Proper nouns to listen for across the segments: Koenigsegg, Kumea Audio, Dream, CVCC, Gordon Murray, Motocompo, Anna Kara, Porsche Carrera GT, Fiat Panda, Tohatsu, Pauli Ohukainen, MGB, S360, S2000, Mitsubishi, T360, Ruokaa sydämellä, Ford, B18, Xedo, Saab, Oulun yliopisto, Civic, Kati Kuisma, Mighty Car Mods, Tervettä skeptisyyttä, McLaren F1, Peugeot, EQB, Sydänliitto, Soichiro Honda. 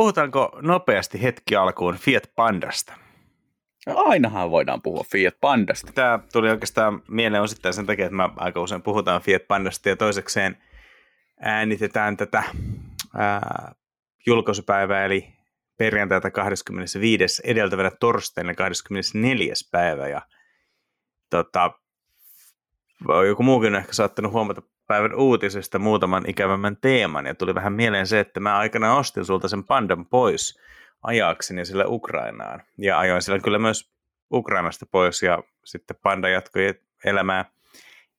Puhutaanko nopeasti hetki alkuun Fiat Pandasta? No, ainahan voidaan puhua Fiat Pandasta. Tämä tuli oikeastaan mieleen osittain sen takia, että mä aika usein puhutaan Fiat Pandasta ja toisekseen äänitetään tätä julkaisupäivää eli perjantaita 25. edeltävänä torstaina 24. päivä ja joku muukin on ehkä saattanut huomata päivän uutisesta muutaman ikävämmän teeman ja tuli vähän mieleen se, että mä aikanaan ostin sulta sen Pandan pois ajaakseni sillä Ukrainaan ja ajoin sillä kyllä myös Ukrainasta pois ja sitten Panda jatkoi elämää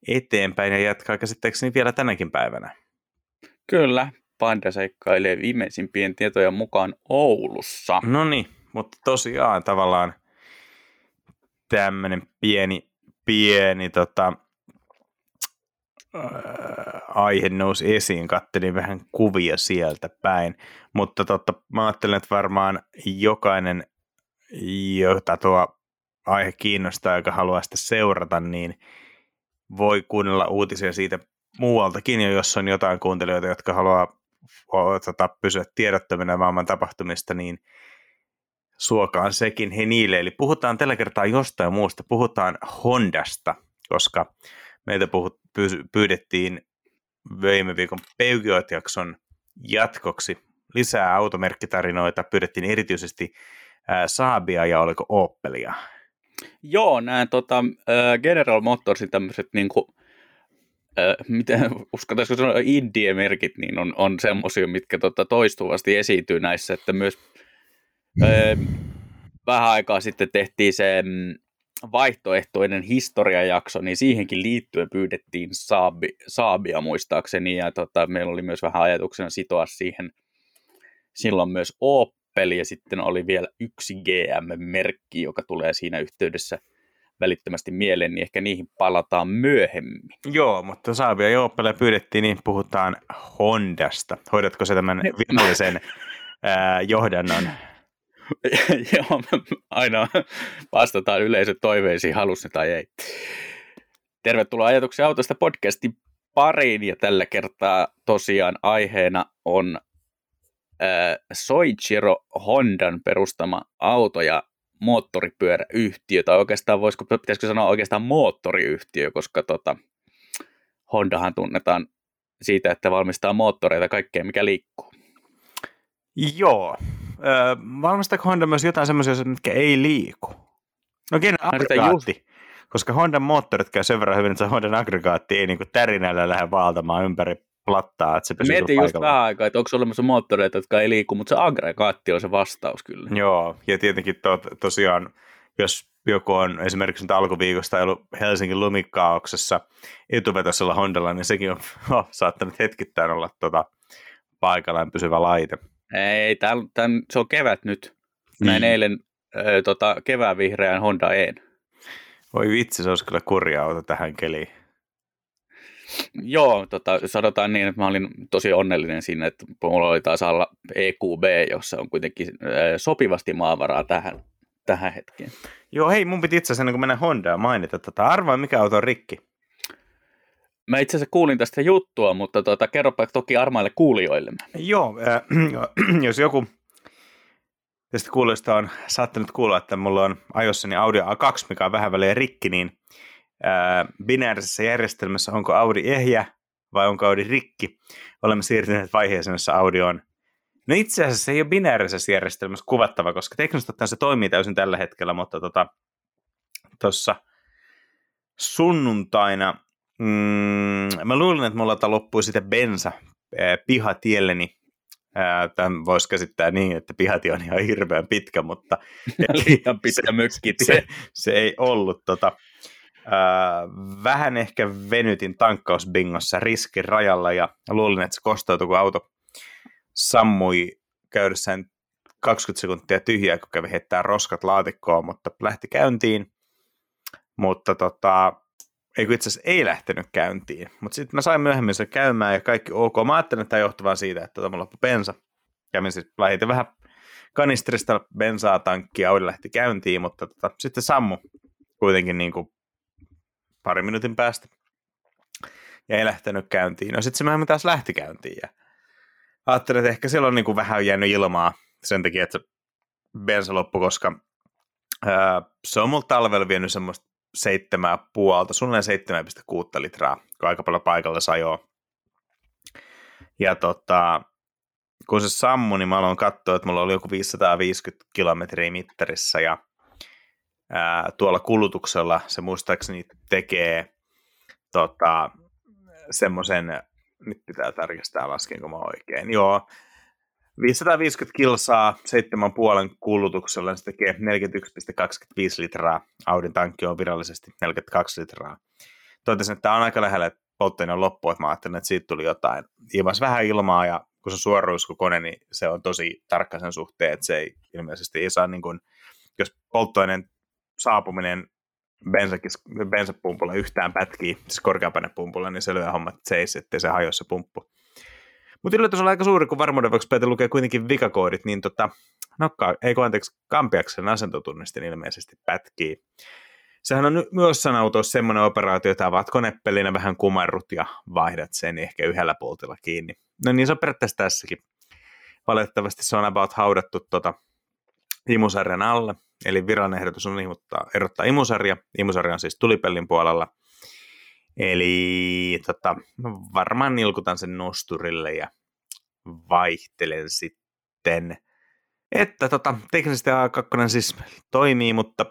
eteenpäin ja jatkaa käsittääkseni vielä tänäkin päivänä. Kyllä, Panda seikkailee viimeisimpien tietojen mukaan Oulussa. No niin, mutta tosiaan tavallaan tämmöinen pieni aihe nousi esiin, katselin vähän kuvia sieltä päin, mutta mä ajattelen, että varmaan jokainen, jota tuo aihe kiinnostaa, joka haluaa sitä seurata, niin voi kuunnella uutisia siitä muualtakin, jos on jotain kuuntelijoita, jotka haluaa pysyä tiedottomina maailman tapahtumista, niin suokaan sekin he niille. Eli puhutaan tällä kertaa jostain muusta, puhutaan Hondasta, koska meitä pyydettiin viime viikon Peugeot-jakson jatkoksi lisää automerkkitarinoita, pyydettiin erityisesti Saabia ja oliko Opelia? Joo, nämä General Motorsin tämmöiset niinku miten uskotaanko sanoa, indie-merkit, niin on semmoisia, mitkä toistuvasti esiintyy näissä, että myös vähän aikaa sitten tehtiin se vaihtoehtoinen historiajakso, niin siihenkin liittyen pyydettiin Saabia muistaakseni, ja meillä oli myös vähän ajatuksena sitoa siihen silloin myös Opel, ja sitten oli vielä yksi GM-merkki, joka tulee siinä yhteydessä välittömästi mieleen, niin ehkä niihin palataan myöhemmin. Joo, mutta Saabia ja Opel pyydettiin, niin puhutaan Hondasta. Hoidatko se tämän virallisen johdannon? Joo, aina vastataan yleisön toiveisiin, halusi tai ei. Tervetuloa Ajatuksia autosta podcastin pariin, ja tällä kertaa tosiaan aiheena on Soichiro Hondan perustama auto- ja moottoripyöräyhtiö, tai oikeastaan pitäisikö sanoa oikeastaan moottoriyhtiö, koska Hondahan tunnetaan siitä, että valmistaa moottoreita, kaikkea mikä liikkuu. Joo. Valmistaako Honda myös jotain semmoisia, mitkä ei liiku? No kenen aggregaatti? Koska Hondan moottorit käy sen verran hyvin, että Hondan aggregaatti ei niinku tärinällä lähde valtamaan ympäri plattaa. Että se mietin just vähän aikaa, että onko olemassa moottoreita, jotka ei liiku, mutta se aggregaatti on se vastaus kyllä. Joo, ja tietenkin tosiaan, jos joku on esimerkiksi nyt alkuviikosta ollut Helsingin lumikaauksessa etuvetoisella Hondalla, niin sekin on saattanut hetkittäin olla paikallaan pysyvä laite. Ei, se on kevät nyt. Näin eilen kevään vihreän Honda e. Voi vitsi, se olisi kyllä kurja auto tähän keliin. Joo, sanotaan niin, että mä olin tosi onnellinen siinä, että mulla oli taas alla EQB, jossa on kuitenkin sopivasti maavaraa tähän hetkeen. Joo, hei, mun piti itse asiassa ennen kuin mennä Hondaa mainita. Arvaa, mikä auto on rikki? Mä itse asiassa kuulin tästä juttua, mutta kerropa toki armaille kuulijoille. Joo, jos joku tästä kuulijoista on saattanut kuulla, että mulla on ajossani Audi A2, mikä on vähän väliä rikki, niin binäärisessä järjestelmässä onko Audi ehjä vai onko Audi rikki? Olemme siirtyneet vaiheeseen, jossa Audi on. No itse asiassa se ei ole binäärisessä järjestelmässä kuvattava, koska teknisesti se toimii täysin tällä hetkellä, mutta tuossa sunnuntaina mä luulin, että mulla loppui sitä bensa pihatielleni. Tämän voisi käsittää niin, että pihati on ihan hirveän pitkä, mutta liian pitkä mökkitie. Se ei ollut. Vähän ehkä venytin tankkausbingossa riskin rajalla ja luulin, että se kostautui, kun auto sammui käydessään 20 sekuntia tyhjää, kun kävi heittää roskat laatikkoon, mutta lähti käyntiin. Mutta eikö itse asiassa ei lähtenyt käyntiin, mutta sitten mä sain myöhemmin sen käymään ja kaikki ok. Mä ajattelin, että tämä johtui vaan siitä, että mulla loppui bensa. Kävin siis, lähdin vähän kanisterista bensaa tankkiin, Audi lähti käyntiin, mutta sitten sammu kuitenkin niin kuin pari minuutin päästä. Ja ei lähtenyt käyntiin. No sitten se myöhemmin taas lähti käyntiin ja ajattelin, että ehkä siellä on niin kuin vähän jäänyt ilmaa sen takia, että bensa loppu, koska se on mulla talvella vienyt semmoista 7,5, suunnilleen 7,6 litraa, kun aika paljon paikalla sajoo. Ja kun se sammui, niin mä aloin katsoa, että mulla oli joku 550 kilometriä mittarissa, ja tuolla kulutuksella se muistaakseni tekee semmoisen, nyt pitää tarkistaa laskenko mä oikein, joo, 550 kilsaa 7,5 kulutuksella, niin se tekee 41,25 litraa, Audin tankki on virallisesti 42 litraa. Toivottavasti, että tämä on aika lähellä polttoaineen loppua, että mä ajattelin, että siitä tuli jotain. Ilmas vähän ilmaa, ja kun se on suoruiskukone, niin se on tosi tarkka sen suhteen, että se ei ilmeisesti ei saa, niin kuin, jos polttoaineen saapuminen bensapumpulla yhtään pätkii, siis korkeapainepumpulla, niin se lyö hommat seis, ettei se hajoa se pumppu. Mutta yllätys on aika suuri, kun varmuuden vuoksi Peter lukee kuitenkin vikakoodit, niin Kampiaksen asentotunnistin ilmeisesti pätkii. Sehän on myös sanautoissa semmoinen operaatio, jota avaat konepellinä vähän kumarrut ja vaihdat sen ehkä yhdellä poltilla kiinni. No niin, se on periaatteessa tässäkin. Valitettavasti se on about haudattu imusarjan alle, eli viran ehdotus on erottaa imusarja. Imusarja on siis tulipellin puolella. Eli varmaan nilkutan sen nosturille ja vaihtelen sitten. Että teknisesti A2 siis toimii, mutta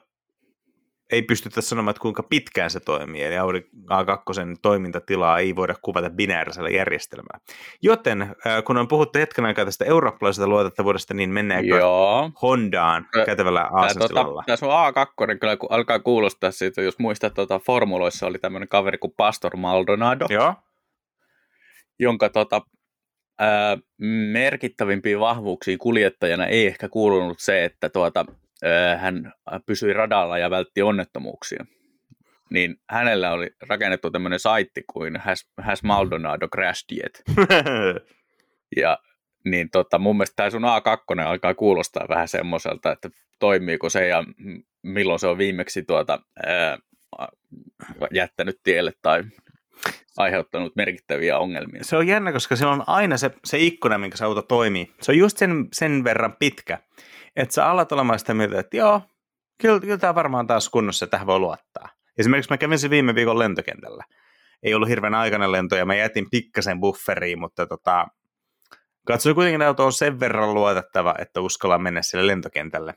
ei pystytä sanomaan, että kuinka pitkään se toimii. Eli Audi A2 toimintatilaa ei voida kuvata binäärisellä järjestelmällä. Joten kun on puhuttu hetken aikaa tästä eurooppalaisesta luotettavuudesta, niin mennäänkö Hondaan kätevällä aasinsilalla? Tämä sun A2 kyllä alkaa kuulostaa siitä, jos muistat, formuloissa oli tämmöinen kaveri kuin Pastor Maldonado, joo, jonka merkittävimpiin vahvuuksiin kuljettajana ei ehkä kuulunut se, että hän pysyi radalla ja vältti onnettomuuksia. Niin hänellä oli rakennettu tämmöinen saitti kuin Has Maldonado Crashed Yet. Ja niin mun mielestä tämä sun A2 alkaa kuulostaa vähän semmoiselta, että toimiiko se ja milloin se on viimeksi jättänyt tielle tai aiheuttanut merkittäviä ongelmia. Se on jännä, koska siellä on aina se ikkuna, minkä se auto toimii. Se on just sen verran pitkä, että sä alat olemaan sitä mieltä, että joo, kyllä tämä varmaan taas kunnossa, tähän voi luottaa. Esimerkiksi mä kävin sen viime viikon lentokentällä. Ei ollut hirveän aikainen lento ja mä jätin pikkasen bufferiin, mutta katsoin kuitenkin, auto on sen verran luotettava, että uskallaan mennä sille lentokentälle.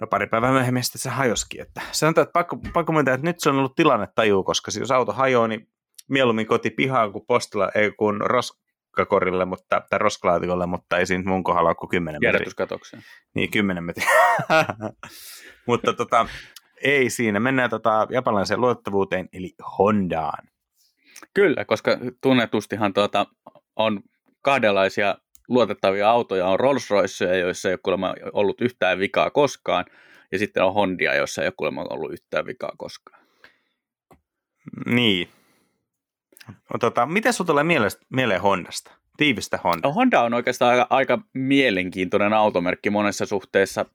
No pari päivää myöhemmin sitten se hajosikin. Että sanotaan, että pakko myöntää, että nyt se on ollut tilannetaju, koska jos auto hajoaa, niin mieluummin kotipihaan kuin postilla, ei kun roskakorille tai roskalaatikolle, mutta ei siinä mun kohdalla kuin 10 metriä. Kierrätyskatokseen. Niin, 10 metriä. Mutta ei siinä. Mennään japanilaiseen luotettavuuteen, eli Hondaan. Kyllä, koska tunnetustihan on kahdenlaisia luotettavia autoja, on Rolls-Royce, joissa ei ole kuulemma ollut yhtään vikaa koskaan, ja sitten on Hondia, joissa ei ole kuulemma ollut yhtään vikaa koskaan. Niin. Miten sinulla tulee mieleen Hondasta? Tiivistä Honda. Honda on oikeastaan aika mielenkiintoinen automerkki monessa suhteessa.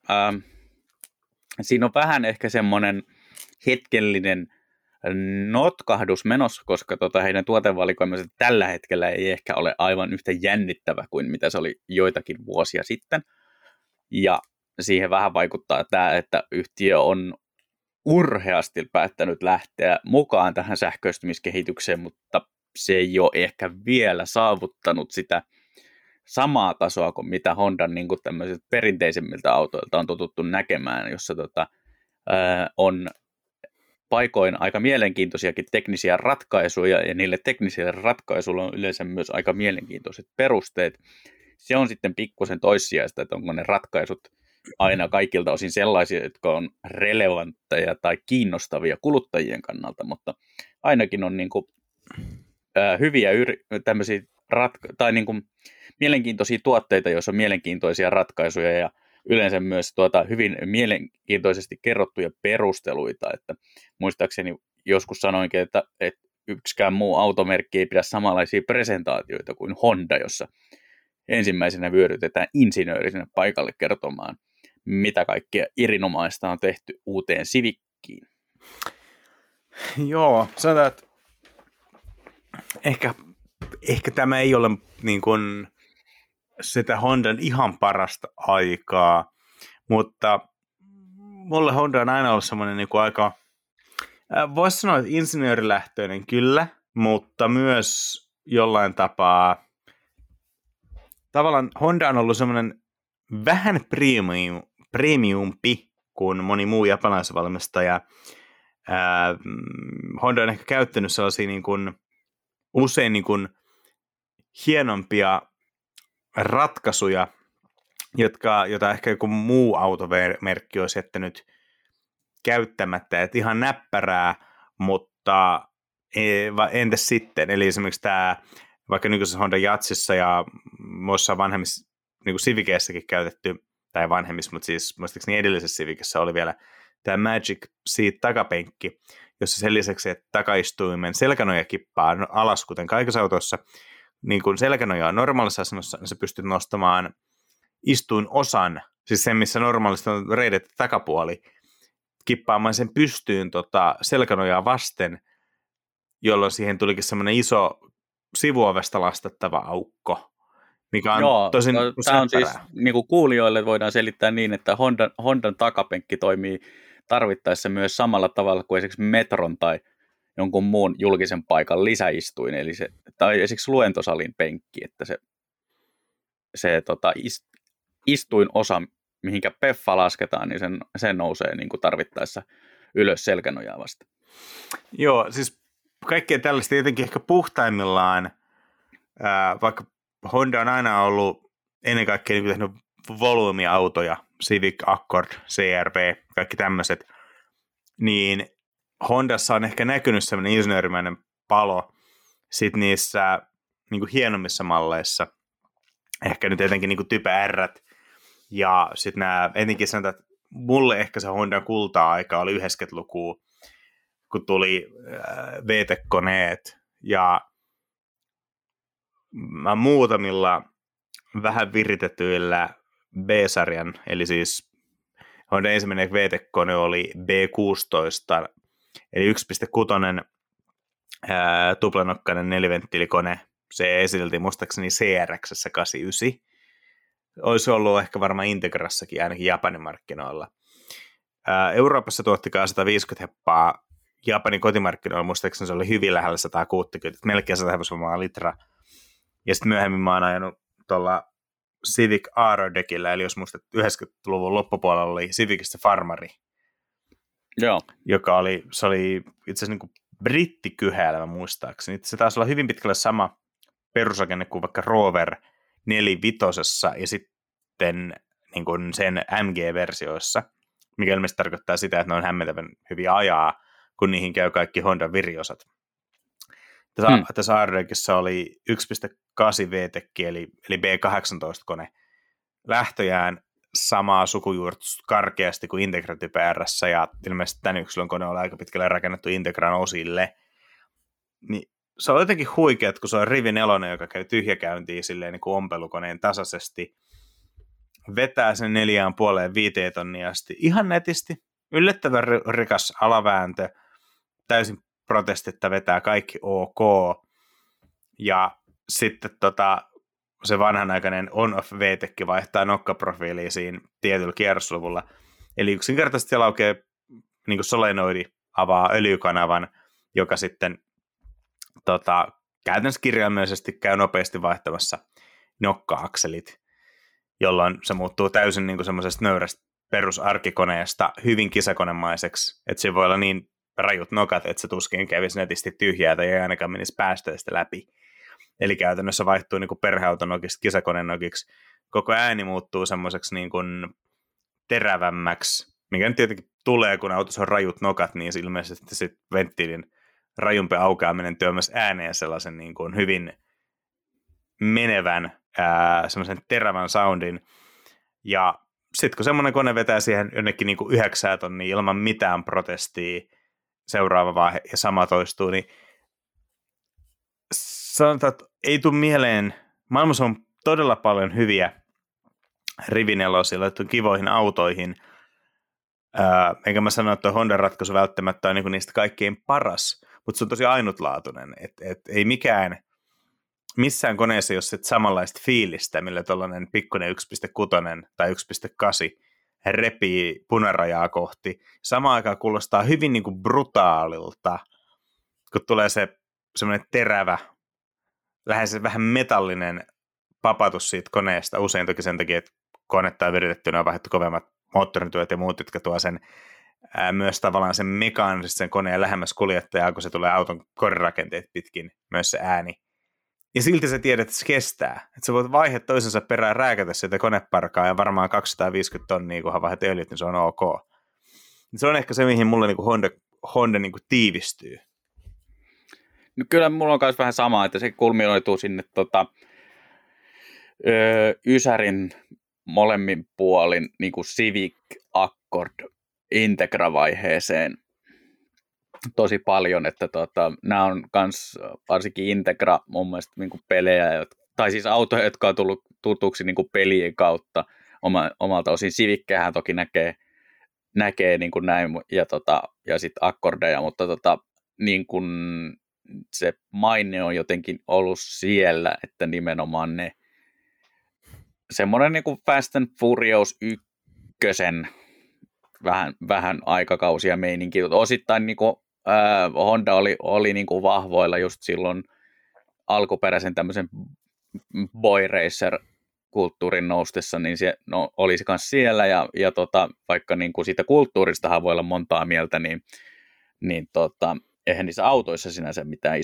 Siinä on vähän ehkä semmoinen hetkellinen notkahdus menossa, koska heidän tuotevalikoimansa tällä hetkellä ei ehkä ole aivan yhtä jännittävä kuin mitä se oli joitakin vuosia sitten. Ja siihen vähän vaikuttaa tämä, että yhtiö on urheasti päättänyt lähteä mukaan tähän sähköistymiskehitykseen, mutta se ei ole ehkä vielä saavuttanut sitä samaa tasoa kuin mitä Hondan niin kuin tämmöiset perinteisemmiltä autoilta on totuttu näkemään, jossa on paikoin aika mielenkiintoisiakin teknisiä ratkaisuja, ja niille teknisille ratkaisuille on yleensä myös aika mielenkiintoiset perusteet. Se on sitten pikkusen toissijaista, että onko ne ratkaisut aina kaikilta osin sellaisia, jotka on relevantteja tai kiinnostavia kuluttajien kannalta, mutta ainakin on niin kuin hyviä mielenkiintoisia tuotteita, joissa on mielenkiintoisia ratkaisuja, ja yleensä myös hyvin mielenkiintoisesti kerrottuja perusteluita, että muistaakseni joskus sanoinkin, että yksikään muu automerkki ei pidä samanlaisia presentaatioita kuin Honda, jossa ensimmäisenä vyörytetään insinööri sinne paikalle kertomaan, mitä kaikkea erinomaista on tehty uuteen Civickiin. Joo, sanotaan, että ehkä tämä ei ole niin kuin sitä Hondan ihan parasta aikaa, mutta mulle Honda on aina ollut semmoinen niin kuin aika, voisi sanoa, että insinöörilähtöinen kyllä, mutta myös jollain tapaa, tavallaan Honda on ollut semmoinen vähän premiumpi kuin moni muu japanilaisvalmistaja. Honda on ehkä käyttänyt sellaisia niin kuin, usein niin kuin, hienompia ratkaisuja, jota ehkä joku muu automerkki olisi jättänyt käyttämättä. Et ihan näppärää, mutta entäs sitten? Eli esimerkiksi tämä, vaikka nykyisessä Honda Jazzissa ja muissa vanhemmissa niin kuin Civiceissäkin käytetty, tai vanhemmissa, mutta siis muistaakseni edellisessä Civicissä oli vielä tämä Magic Seat takapenkki, jossa sen lisäksi, että takaistuimen selkänoja kippaa alas, kuten kaikissa autoissa, niin kun selkänoja on normaalissa asennossa, niin sä pystyt nostamaan istuinosan, siis sen, missä normaalisti on reidet takapuoli, kippaamaan sen pystyyn selkänojaa vasten, jolloin siihen tulikin semmoinen iso sivuovesta lastattava aukko, mikä on tosi näppärää. Tämä on siis, niin kuin kuulijoille voidaan selittää niin, että Hondan takapenkki toimii tarvittaessa myös samalla tavalla kuin esimerkiksi metron tai jonkun muun julkisen paikan lisäistuin, eli se, tai esimerkiksi luentosalin penkki, että se istuinosa, mihinkä peffa lasketaan, niin sen nousee niin kuin tarvittaessa ylös selkänojaa vasta. Joo, siis kaikkea tällaista jotenkin ehkä puhtaimmillaan, vaikka Honda on aina ollut ennen kaikkea niin tehnyt volyymiautoja, Civic, Accord, CR-V, kaikki tämmöiset, niin Hondassa on ehkä näkynyt semmoinen insinöörimäinen palo sit niissä niin hienommissa malleissa, ehkä nyt etenkin niin Type R:t ja sitten nämä, etenkin sanotaan, että mulle ehkä se Hondan kulta-aika oli 90-lukua, kun tuli VTEC-koneet ja mä muutamilla vähän viritetyillä B-sarjan, eli siis Hondan ensimmäinen VTEC-kone oli B16, eli 1.6 tuplanokkainen neliventtiilikone. Se esiteltiin muistaakseni CRX:ssä 89. Olisi ollut ehkä varmaan Integrassakin, ainakin Japanin markkinoilla. Euroopassa tuottikaan 150 heppaa. Japanin kotimarkkinoilla muistaakseni se oli hyvin lähellä 160, melkein 100 hevosvoimaa litraa. Ja sitten myöhemmin mä oon ajanut tuolla Civic Aerodecilla, eli jos muistat 90-luvun loppupuolella oli Civicistä farmari. Joo. Joka oli, se oli itse asiassa niin brittikyhäilmä muistaakseni. Se taisi olla hyvin pitkälle sama perusrakenne kuin vaikka Rover 45 ja sitten niin kuin sen MG-versioissa, mikä ilmeisesti tarkoittaa sitä, että ne on hämmentävän hyviä ajaa, kun niihin käy kaikki Hondan viriosat. Tässä Aerodekissa oli 1.8 VTEC, eli B18-kone lähtöjään. Samaa sukujuurtus karkeasti kuin Integra Type R:ssä, ja ilmeisesti tämän yksilön kone on aika pitkälle rakennettu Integran osille. Niin se on jotenkin huikea, kun se on rivinelonen, joka käy tyhjäkäyntiin silleen niin kuin ompelukoneen tasaisesti. Vetää sen 4,5–5 tonnia asti ihan netisti. Yllättävän rikas alavääntö. Täysin protestitta vetää kaikki ok. Ja sitten se vanhanaikainen on-off VTEC vaihtaa nokkaprofiiliä siinä tietyllä kierrosluvulla. Eli yksinkertaisesti siellä aukeaa niin kuin solenoidi, avaa öljykanavan, joka sitten käytännössä kirjaimellisesti käy nopeasti vaihtamassa nokka-akselit, jolloin se muuttuu täysin niin kuin semmoisesta nöyrästä perusarkikoneesta hyvin kisakonemaiseksi, että se voi olla niin rajut nokat, että se tuskin kävisi netisti tyhjää tai ei ainakaan menisi päästöistä läpi. Eli käytännössä vaihtuu niin kuin perheautonokista kisakonenokiksi. Koko ääni muuttuu semmoiseksi niin kuin terävämmäksi, mikä nyt tietenkin tulee, kun autossa on rajut nokat, niin ilmeisesti sit venttiilin rajumpi aukeaminen työ myös ääneen sellaisen niin kuin hyvin menevän, semmoisen terävän soundin. Ja sitten kun semmoinen kone vetää siihen jonnekin niin kuin 9 tonnia ilman mitään protestia, seuraava vaihe ja sama toistuu, niin sanotaan, että ei tule mieleen. Maailmassa on todella paljon hyviä rivinelosia laitettu kivoihin autoihin. Enkä mä sano, että Hondan ratkaisu välttämättä on niin niistä kaikkein paras, mutta se on tosi ainutlaatuinen. Et ei mikään missään koneessa ei ole sit samanlaista fiilistä, millä tuollainen pikkuinen 1.6 tai 1.8 repii punarajaa kohti. Samaan aikaan kuulostaa hyvin niin kuin brutaalilta, kun tulee se semmoinen terävä, lähes vähän metallinen papatus siitä koneesta. Usein toki sen takia, että konetta on viritettynä, on vaihdettu kovemmat moottorityöt ja muut, jotka tuo sen myös tavallaan sen mekaanisesti sen koneen lähemmäs kuljettajaa, kun se tulee auton korirakenteet pitkin, myös se ääni. Ja silti sä tiedät, että se kestää. Että sä voit vaihe toisensa perään rääkätä sieltä koneparkaa ja varmaan 250 tonnia, kunhan vaihdat öljyt, niin se on ok. Se on ehkä se, mihin mulle niin kuin Honda niin kuin tiivistyy. No kyllä mulla on myös vähän sama, että se kulminoituu sinne Ysärin molemmin puolin niin kuin Civic, Accord, Integra-vaiheeseen tosi paljon, että nämä on kans varsinkin Integra mun mielestä niin kuin pelejä, tai siis autoja, jotka on tullut tutuksi niin kuin pelien kautta omalta osin. Civic-hän toki näkee niin kuin näin ja sitten Accordeja, mutta niin kuin se maine on jotenkin ollut siellä, että nimenomaan ne semmoinen niin kuin Fast and Furious 1 vähän aikakausia meininki. Osittain niin kuin, Honda oli niin kuin vahvoilla just silloin alkuperäisen tämmöisen boy racer-kulttuurin noustessa, niin se olisi myös siellä, ja vaikka niin kuin siitä kulttuuristahan voi olla montaa mieltä, niin eihän niissä autoissa sinänsä mitään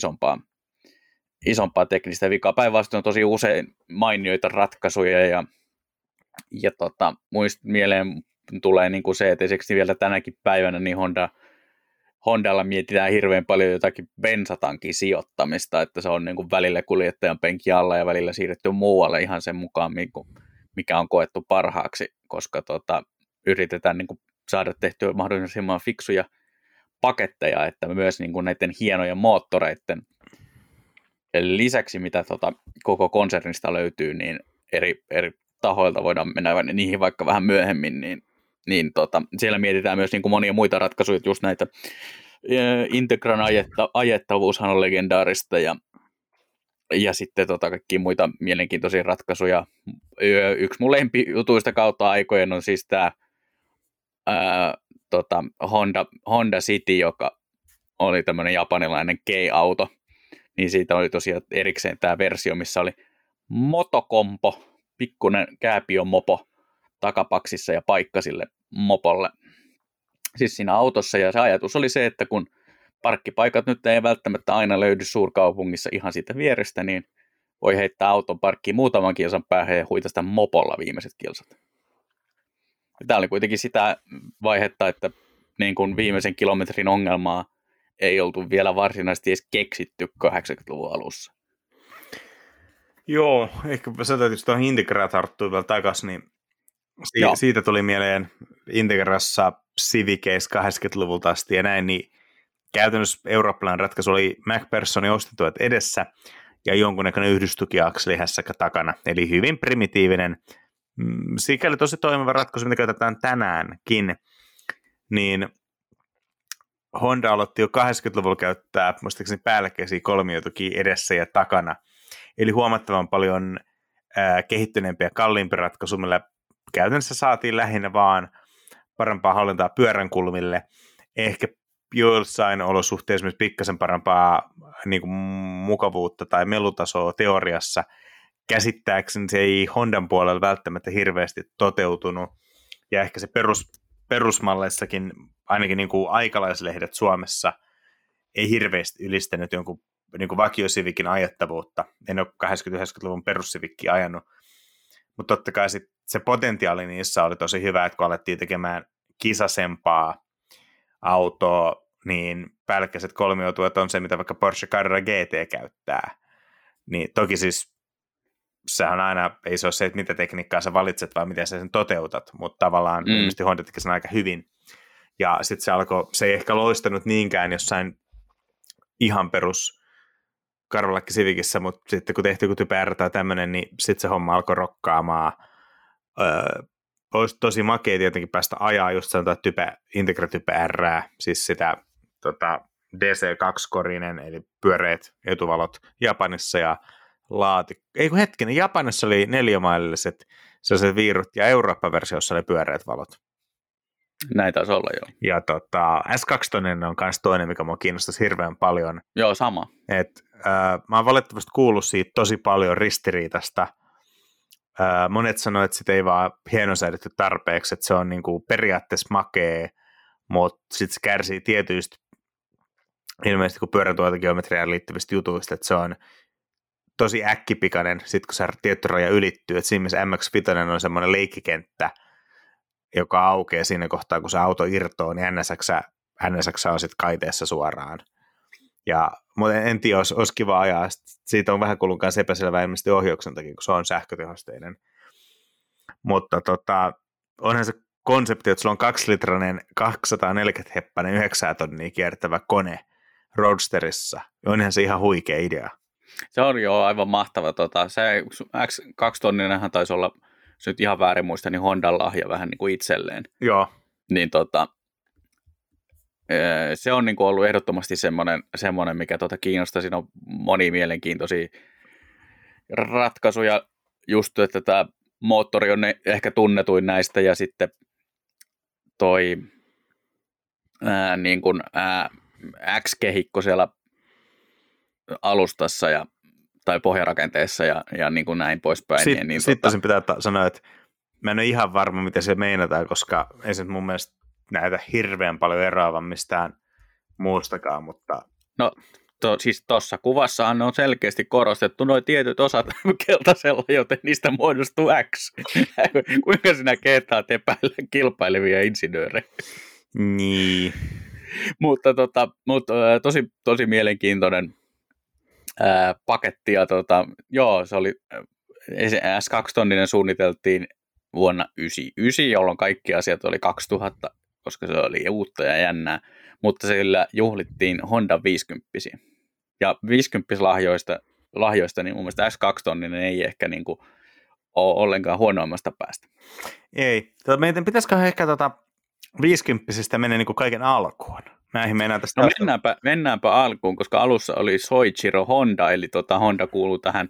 isompaa teknistä vikaa. Päinvastoin on tosi usein mainioita ratkaisuja, ja mieleen tulee niin kuin se, että esimerkiksi vielä tänäkin päivänä niin Hondalla mietitään hirveän paljon jotakin bensatankin sijoittamista, että se on niin kuin välillä kuljettajan penki alla ja välillä siirretty muualle ihan sen mukaan, mikä on koettu parhaaksi, koska yritetään niin kuin saada tehtyä mahdollisimman fiksuja paketteja, että myös niin kuin näiden hienojen moottoreiden lisäksi, mitä koko konsernista löytyy, niin eri tahoilta voidaan mennä niihin vaikka vähän myöhemmin, niin siellä mietitään myös niin kuin monia muita ratkaisuja, just näitä Integran ajettavuushan on legendaarista, ja sitten kaikki muita mielenkiintoisia ratkaisuja. Yksi mun lempijutuista kautta aikojen on siis tämä Honda City, joka oli tämmöinen japanilainen K-auto, niin siitä oli tosiaan erikseen tämä versio, missä oli Motocompo, pikkuinen kääpiomopo takapaksissa ja paikka sille mopolle siis siinä autossa, ja se ajatus oli se, että kun parkkipaikat nyt ei välttämättä aina löydy suurkaupungissa ihan siitä vierestä, niin voi heittää auton parkkiin muutaman kilsan päähän ja huitasta mopolla viimeiset kilsat. Tämä oli kuitenkin sitä vaihetta, että niin kuin viimeisen kilometrin ongelmaa ei oltu vielä varsinaisesti edes keksitty 80-luvun alussa. Joo, ehkä sä täytyy tuohon Integraan tarttua vielä takaisin, niin siitä tuli mieleen Integrassa Civiceis 80-luvulta asti ja näin, niin käytännössä eurooppalainen ratkaisu oli MacPhersonin ostetuet edessä ja jonkunnäköinen yhdystukiakseli hässäkkä takana, eli hyvin primitiivinen, sikäli tosi toimiva ratkaisu, mitä käytetään tänäänkin, niin Honda aloitti jo 80-luvulla käyttää muistaakseni päällekkäisiä kolmiotukia edessä ja takana, eli huomattavan paljon kehittyneempi ja kalliimpi ratkaisu, millä käytännössä saatiin lähinnä vaan parempaa hallintaa pyörän kulmille, ehkä joissain olosuhteissa myös pikkasen parempaa niin kuin mukavuutta tai melutasoa teoriassa. Käsittääkseni se ei Hondan puolella välttämättä hirveästi toteutunut, ja ehkä se perusmalleissakin, ainakin niin kuin aikalaislehdet Suomessa, ei hirveästi ylistänyt jonkun niin kuin vakiosivikin ajettavuutta. En ole 80-90-luvun perussivikkiä ajanut, mutta totta kai se potentiaali niissä oli tosi hyvä, että kun alettiin tekemään kisasempaa autoa, niin päällekkäiset kolmiotuet on se, mitä vaikka Porsche Carrera GT käyttää. Niin toki siis sehän aina, ei se ole se, että mitä tekniikkaa sä valitset, vaan miten sä sen toteutat, mutta tavallaan ilmeisesti Honda teki sen aika hyvin. Ja sitten se ei ehkä loistanut niinkään jossain ihan perus Karvalakki Civicissä, mutta sitten kun tehtiin Type R tai tämmöinen, niin sitten se homma alkoi rokkaamaan. Olisi tosi makea tietenkin päästä ajaa just sanotaan Integra Type R, siis sitä DC2-korinen, eli pyöreät etuvalot Japanissa ja laatikko. Ei kun hetkinen, Japanissa oli 4-mailliset sellaiset viirut ja Eurooppa-versiossa oli pyöreät valot. Näin taisi olla, joo. Ja S2 on myös toinen, mikä minua kiinnostaisi hirveän paljon. Joo, sama. Mä oon valitettavasti kuullut siitä tosi paljon ristiriitasta. Monet sanoo, että sitä ei vaan hienosäädetty tarpeeksi, että se on niinku periaatteessa makea, mutta sitten se kärsii tietyistä ilmeisesti kun pyörätuotegeometriaan liittyvistä jutuista, että se on tosi äkkipikainen, sitten kun se tietty raja ylittyy, että siinä mielessä MX-5 on semmoinen leikkikenttä, joka aukeaa siinä kohtaa, kun se auto irtoo, niin NSX on sitten kaiteessa suoraan. Mutta en tiedä, olisi kiva ajaa. Siitä on vähän kuullut kanssa epäselvää ilmeisesti ohjauksen takia, kun se on sähkötehosteinen. Mutta onhan se konsepti, että sulla on 2-litrainen, 240-heppainen, 9 tonnia kiertävä kone Roadsterissa. Onhan se ihan huikea idea. Se on jo aivan mahtava. Se X2-tonninenhan taisi olla, jos nyt ihan väärin muista, niin Hondan lahja vähän niin kuin itselleen. Joo. Niin se on niin kuin ollut ehdottomasti semmoinen mikä kiinnostaa. Siinä on monia mielenkiintoisia ratkaisuja, just että tämä moottori on ehkä tunnetuin näistä, ja sitten toi niin kuin X-kehikko siellä alustassa ja, tai pohjarakenteessa ja niin kuin näin poispäin. Sitten niin sen pitää sanoa, että mä en ole ihan varma, miten se meinataan, koska ei se mun mielestä näytä hirveän paljon eroavan mistään muustakaan, mutta... No siis tuossa kuvassahan on selkeästi korostettu nuo tietyt osat keltaisella, joten niistä muodostuu X. Kuinka sinä kehtaat epäillä kilpailevia insinöörejä? Niin. Mutta tosi mielenkiintoinen paketti. Ja, joo, se oli... S2-tonninen suunniteltiin vuonna 1999, jolloin kaikki asiat oli 2000, koska se oli uutta ja jännää, mutta sillä juhlittiin Honda 50-siä. Ja 50-lahjoista niin mun mielestä S2-tonninen ei ehkä niin kuin ole ollenkaan huonoimmasta päästä. Ei. Meidän pitäisikö ehkä 50-sistä mennä niin kuin kaiken alkuun? Mennäänpä alkuun, koska alussa oli Soichiro Honda, eli Honda kuuluu tähän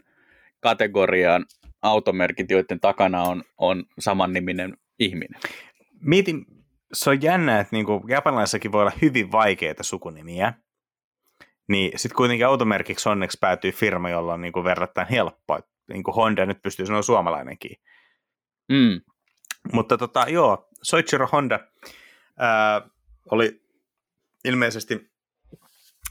kategoriaan automerkit, joiden takana on samanniminen ihminen. Mietin, se on jännä, että niinku japanilaissakin voi olla hyvin vaikeita sukunimiä, niin sitten kuitenkin automerkiksi onneksi päätyy firma, jolla on niinku verrattain helppoa. Niinku Honda nyt pystyy sanoa suomalainenkin. Mm. Mutta joo, Soichiro Honda oli ilmeisesti,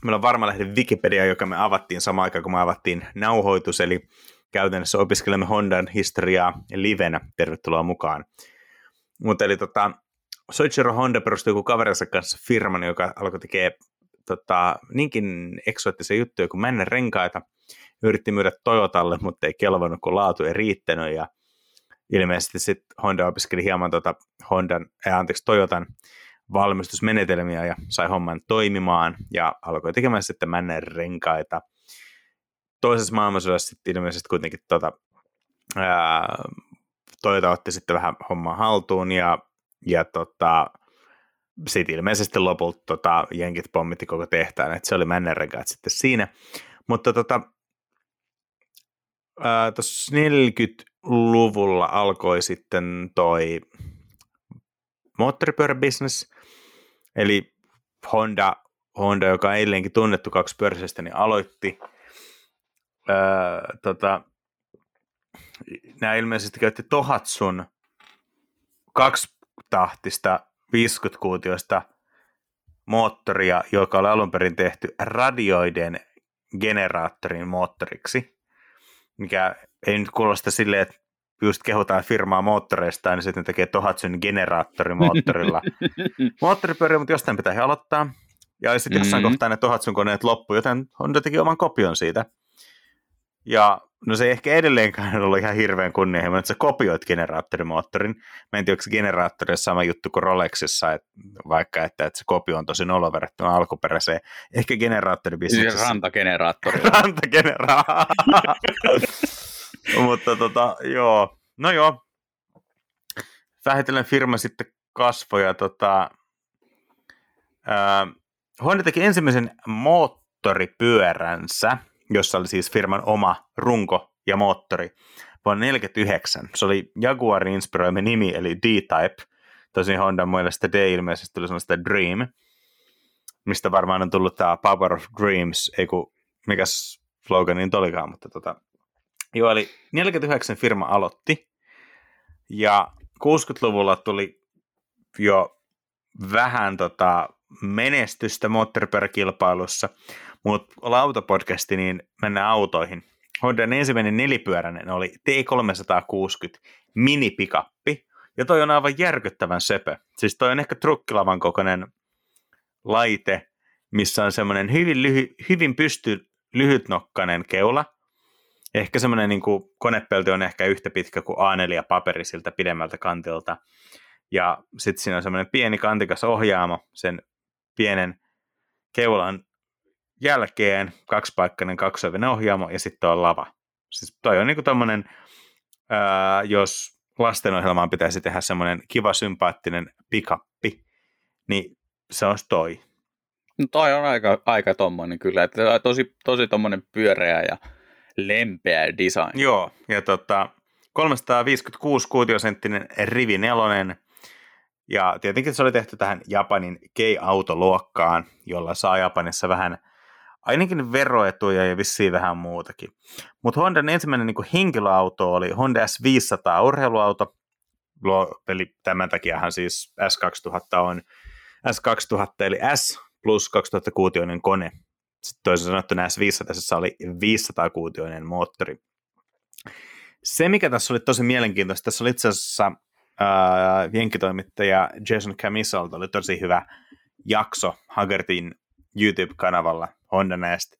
meillä on varma lähde Wikipedia, joka me avattiin samaan aikaan, kun me avattiin nauhoitus, eli käytännössä opiskelemme Hondan historiaa livenä. Tervetuloa mukaan. Mutta eli Soichiro Honda perustui joku kaverinsa kanssa firman, joka alkoi tekemään niinkin eksoottisia juttuja kuin männä renkaita. Yritti myydä Toyotalle, mutta ei kelvannut, kun laatu ei riittänyt. Ja ilmeisesti sitten Honda opiskeli hieman Toyotan valmistusmenetelmiä ja sai homman toimimaan ja alkoi tekemään sitten männä renkaita. Toisessa maailmansodassa sitten ilmeisesti kuitenkin Toyota otti sitten vähän hommaa haltuun ja sitten ilmeisesti lopulta jenkit pommitti koko tehtaan, että se oli männänrenkaat sitten siinä. Mutta tuossa 40-luvulla alkoi sitten toi moottoripyöräbisnes, eli Honda, joka on edelleenkin tunnettu kaksipyöräisestä, niin aloitti. Nämä ilmeisesti käytti Tohatsun 2-tahtista 50-kuutioista moottoria, joka oli alun perin tehty radioiden generaattorin moottoriksi, mikä ei nyt kuulosta silleen, että just kehutaan firmaa moottoreistaan, niin sitten ne tekee Tohatsun generaattorimoottorilla moottoripyöriä, mutta jostain pitää aloittaa. Ja sitten jossain kohtaa ne Tohatsun koneet loppu, joten Honda teki oman kopion siitä. Ja no se ei ehkä edelleenkään ollut ihan hirveän kunnianhimoinen, että sä kopioit generaattorimoottorin. Mä en tiedä, onko se generaattorissa sama juttu kuin Rolexissa, että se kopio on tosi nolo verrattuna alkuperäiseen. Ehkä generaattoribisneksessä. Siis rantageneraattori. Mutta joo. No joo. Vähitellen firma sitten kasvoi ja Honda teki ensimmäisen moottoripyöränsä. jossa oli siis firman oma runko ja moottori, vuonna 1949. Se oli Jaguarin inspiroima nimi, eli D-Type. Tosin Hondan mielestä D ilmeisesti tuli sellaista Dream, mistä varmaan on tullut tämä Power of Dreams, ei kun mikäs slogan niin olikaan, mutta Joo, eli 1949 firma aloitti, ja 60-luvulla tuli jo vähän menestystä moottoripyöräkilpailussa, mutta lautapodcasti, niin mennään autoihin. Hondan ensimmäinen nelipyöräinen oli T360 minipikappi, ja toi on aivan järkyttävän söpö. Siis toi on ehkä trukkilavan kokoinen laite, missä on semmoinen hyvin lyhytnokkainen keula. Ehkä semmoinen niin kuin konepelti on ehkä yhtä pitkä kuin A4-paperi siltä pidemmältä kantilta. Ja sitten siinä on semmoinen pieni kantikas ohjaamo sen pienen keulan jälkeen, kaksipaikkainen kaksoivinen ohjaamo ja sitten on lava. Siis toi on niin kuin tommoinen, jos lastenohjelmaan pitäisi tehdä semmoinen kiva sympaattinen pikappi, niin se on toi. No toi on aika tommoinen kyllä, että tosi tommoinen pyöreä ja lempeä design. Joo, ja 356 kuutiosenttinen rivinelonen, ja tietenkin se oli tehty tähän Japanin K-autoluokkaan, jolla saa Japanissa vähän ainakin veroetuja ja vissiin vähän muutakin. Mutta Hondan ensimmäinen niin henkilöauto oli Honda S500 urheiluauto, eli tämän takiahan siis S2000 on S2000 eli S plus 2000 kuutioinen kone. Sitten toisin sanottuna S500 oli 500-kuutioinen moottori. Se, mikä tässä oli tosi mielenkiintoista, tässä oli itse asiassa jenkkitoimittaja Jason Camisolta oli tosi hyvä jakso Haggertin YouTube-kanavalla Honda näistä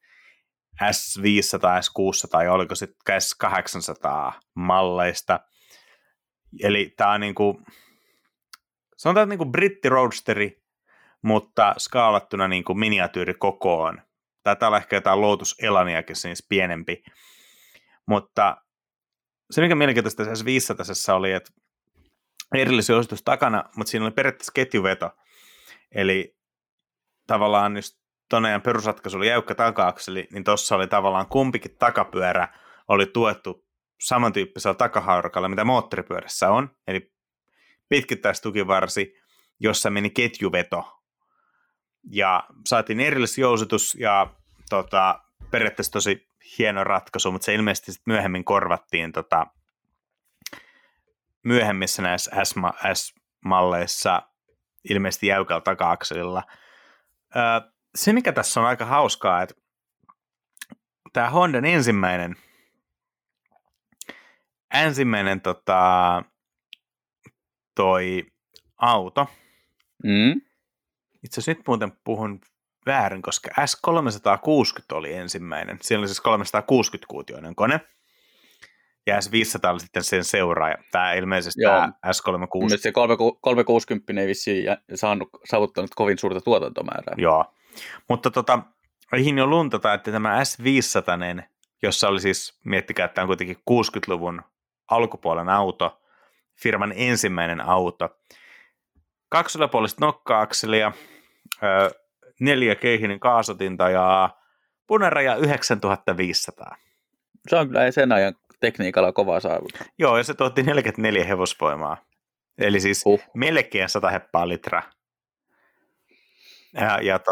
S500, S600 ja oliko sitten S800 malleista. Eli tämä on niinku, sanotaan niinku britti-roadsteri, mutta skaalattuna niinku miniatyyrikokoon. Taitaa olla ehkä jotain Lotus Elaniakin, siis pienempi. Mutta se, mikä mielenkiintoista tässä S500 oli, että erillisen ositus takana, mutta siinä oli periaatteessa ketjuveto. Eli tavallaan just tuon ajan perusratkaisu oli jäykkä taka-akseli, niin tuossa oli tavallaan kumpikin takapyörä oli tuettu samantyyppisellä takahaurukalla, mitä moottoripyörässä on. Eli pitkittäistukivarsi, jossa meni ketjuveto. Ja saatiin erillisjousitus ja periaatteessa tosi hieno ratkaisu, mutta se ilmeisesti myöhemmin korvattiin myöhemmissä näissä S-malleissa ilmeisesti jäykällä taka-akselilla. Se, mikä tässä on aika hauskaa, että tämä Hondan ensimmäinen toi auto, itse asiassa nyt muuten puhun väärin, koska S360 oli ensimmäinen. Siinä oli siis 360-kuutioinen kone. Ja S500 oli sitten sen seuraaja. Tämä ilmeisesti tämä S360. Nyt se 360 ei vissiin saavuttanut kovin suurta tuotantomäärää. Joo, mutta eihin jo luntataan, että tämä S500, jossa oli siis, miettikää, että tämä on kuitenkin 60-luvun alkupuolen auto, firman ensimmäinen auto. 2 yläpuolista nokka-akselia, 4-keihinen kaasotinta ja punaraja 9500. Se on kyllä sen ajan tekniikalla kovaa saavutus. Joo, ja se tuotti 44 hevosvoimaa. Eli siis melkein 100 heppaa litraa.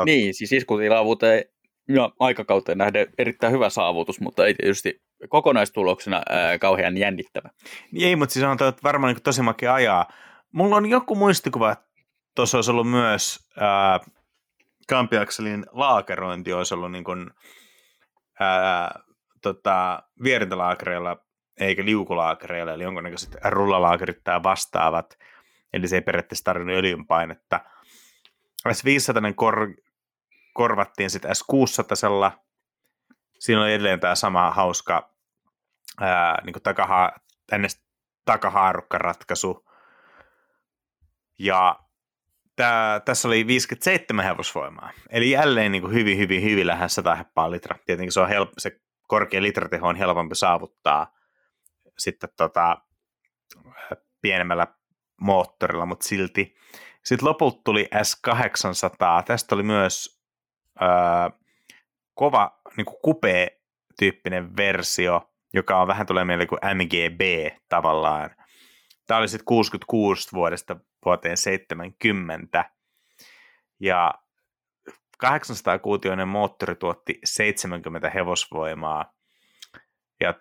Niin, siis iskutilaavuuteen ja aikakauteen nähden erittäin hyvä saavutus, mutta ei tietysti kokonaistuloksena kauhean jännittävä. Ei, mutta siis on varmaan niin tosi makea ajaa. Mulla on joku muistikuva, että tuossa olisi ollut myös kampiakselin laakerointi, olisi ollut niin kuin, vierintalaakereilla eikä liukulaakereilla, eli jonkunnäköiset rullalaakerit tai vastaavat, eli se ei periaatteessa tarvinnut öljynpainetta. S500 korvattiin sitten S600, siinä oli edelleen tämä sama hauska niin takahaarukka-ratkaisu, ja tässä oli 57 hevosvoimaa, eli jälleen niin kuin hyvin lähes 100 heppaa litra. Tietenkin se on se korkea litrateho on helpompi saavuttaa sitten pienemmällä moottorilla, mutta silti. Sitten lopulta tuli S800, tästä oli myös kova niin kuin kupea tyyppinen versio, joka on vähän tulee mieleen kuin MGB tavallaan. Tämä oli sitten 66 vuodesta vuoteen 70. Ja 800-kuutioinen moottori tuotti 70 hevosvoimaa. Ja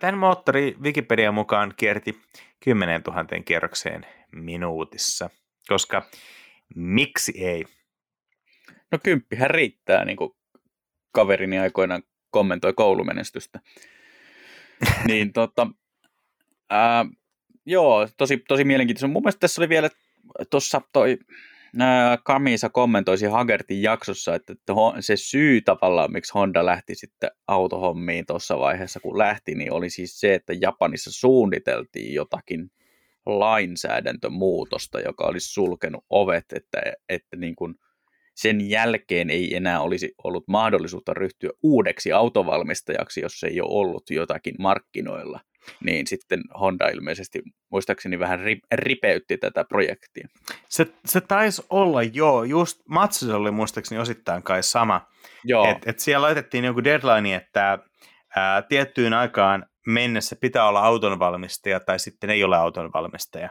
tämän moottori Wikipedian mukaan kierti 10 000 kierrokseen minuutissa. Koska miksi ei? No kymppihän riittää, niin kuin kaverini aikoinaan kommentoi koulumenestystä. Niin joo, tosi mielenkiintoista. Mun mielestä tässä oli vielä tuossa toi Kamisa kommentoisi Hagertin jaksossa, että se syy tavallaan, miksi Honda lähti sitten autohommiin tuossa vaiheessa, kun lähti, niin oli siis se, että Japanissa suunniteltiin jotakin lainsäädäntömuutosta, joka olisi sulkenut ovet, että niin kuin sen jälkeen ei enää olisi ollut mahdollisuutta ryhtyä uudeksi autovalmistajaksi, jos ei ole ollut jotakin markkinoilla. Niin sitten Honda ilmeisesti, muistaakseni, vähän ripeytti tätä projektia. Se taisi olla, joo. Just Matsissa oli muistaakseni osittain kai sama. Että siellä laitettiin joku deadline, että tiettyyn aikaan mennessä pitää olla autonvalmistaja tai sitten ei ole autonvalmistaja.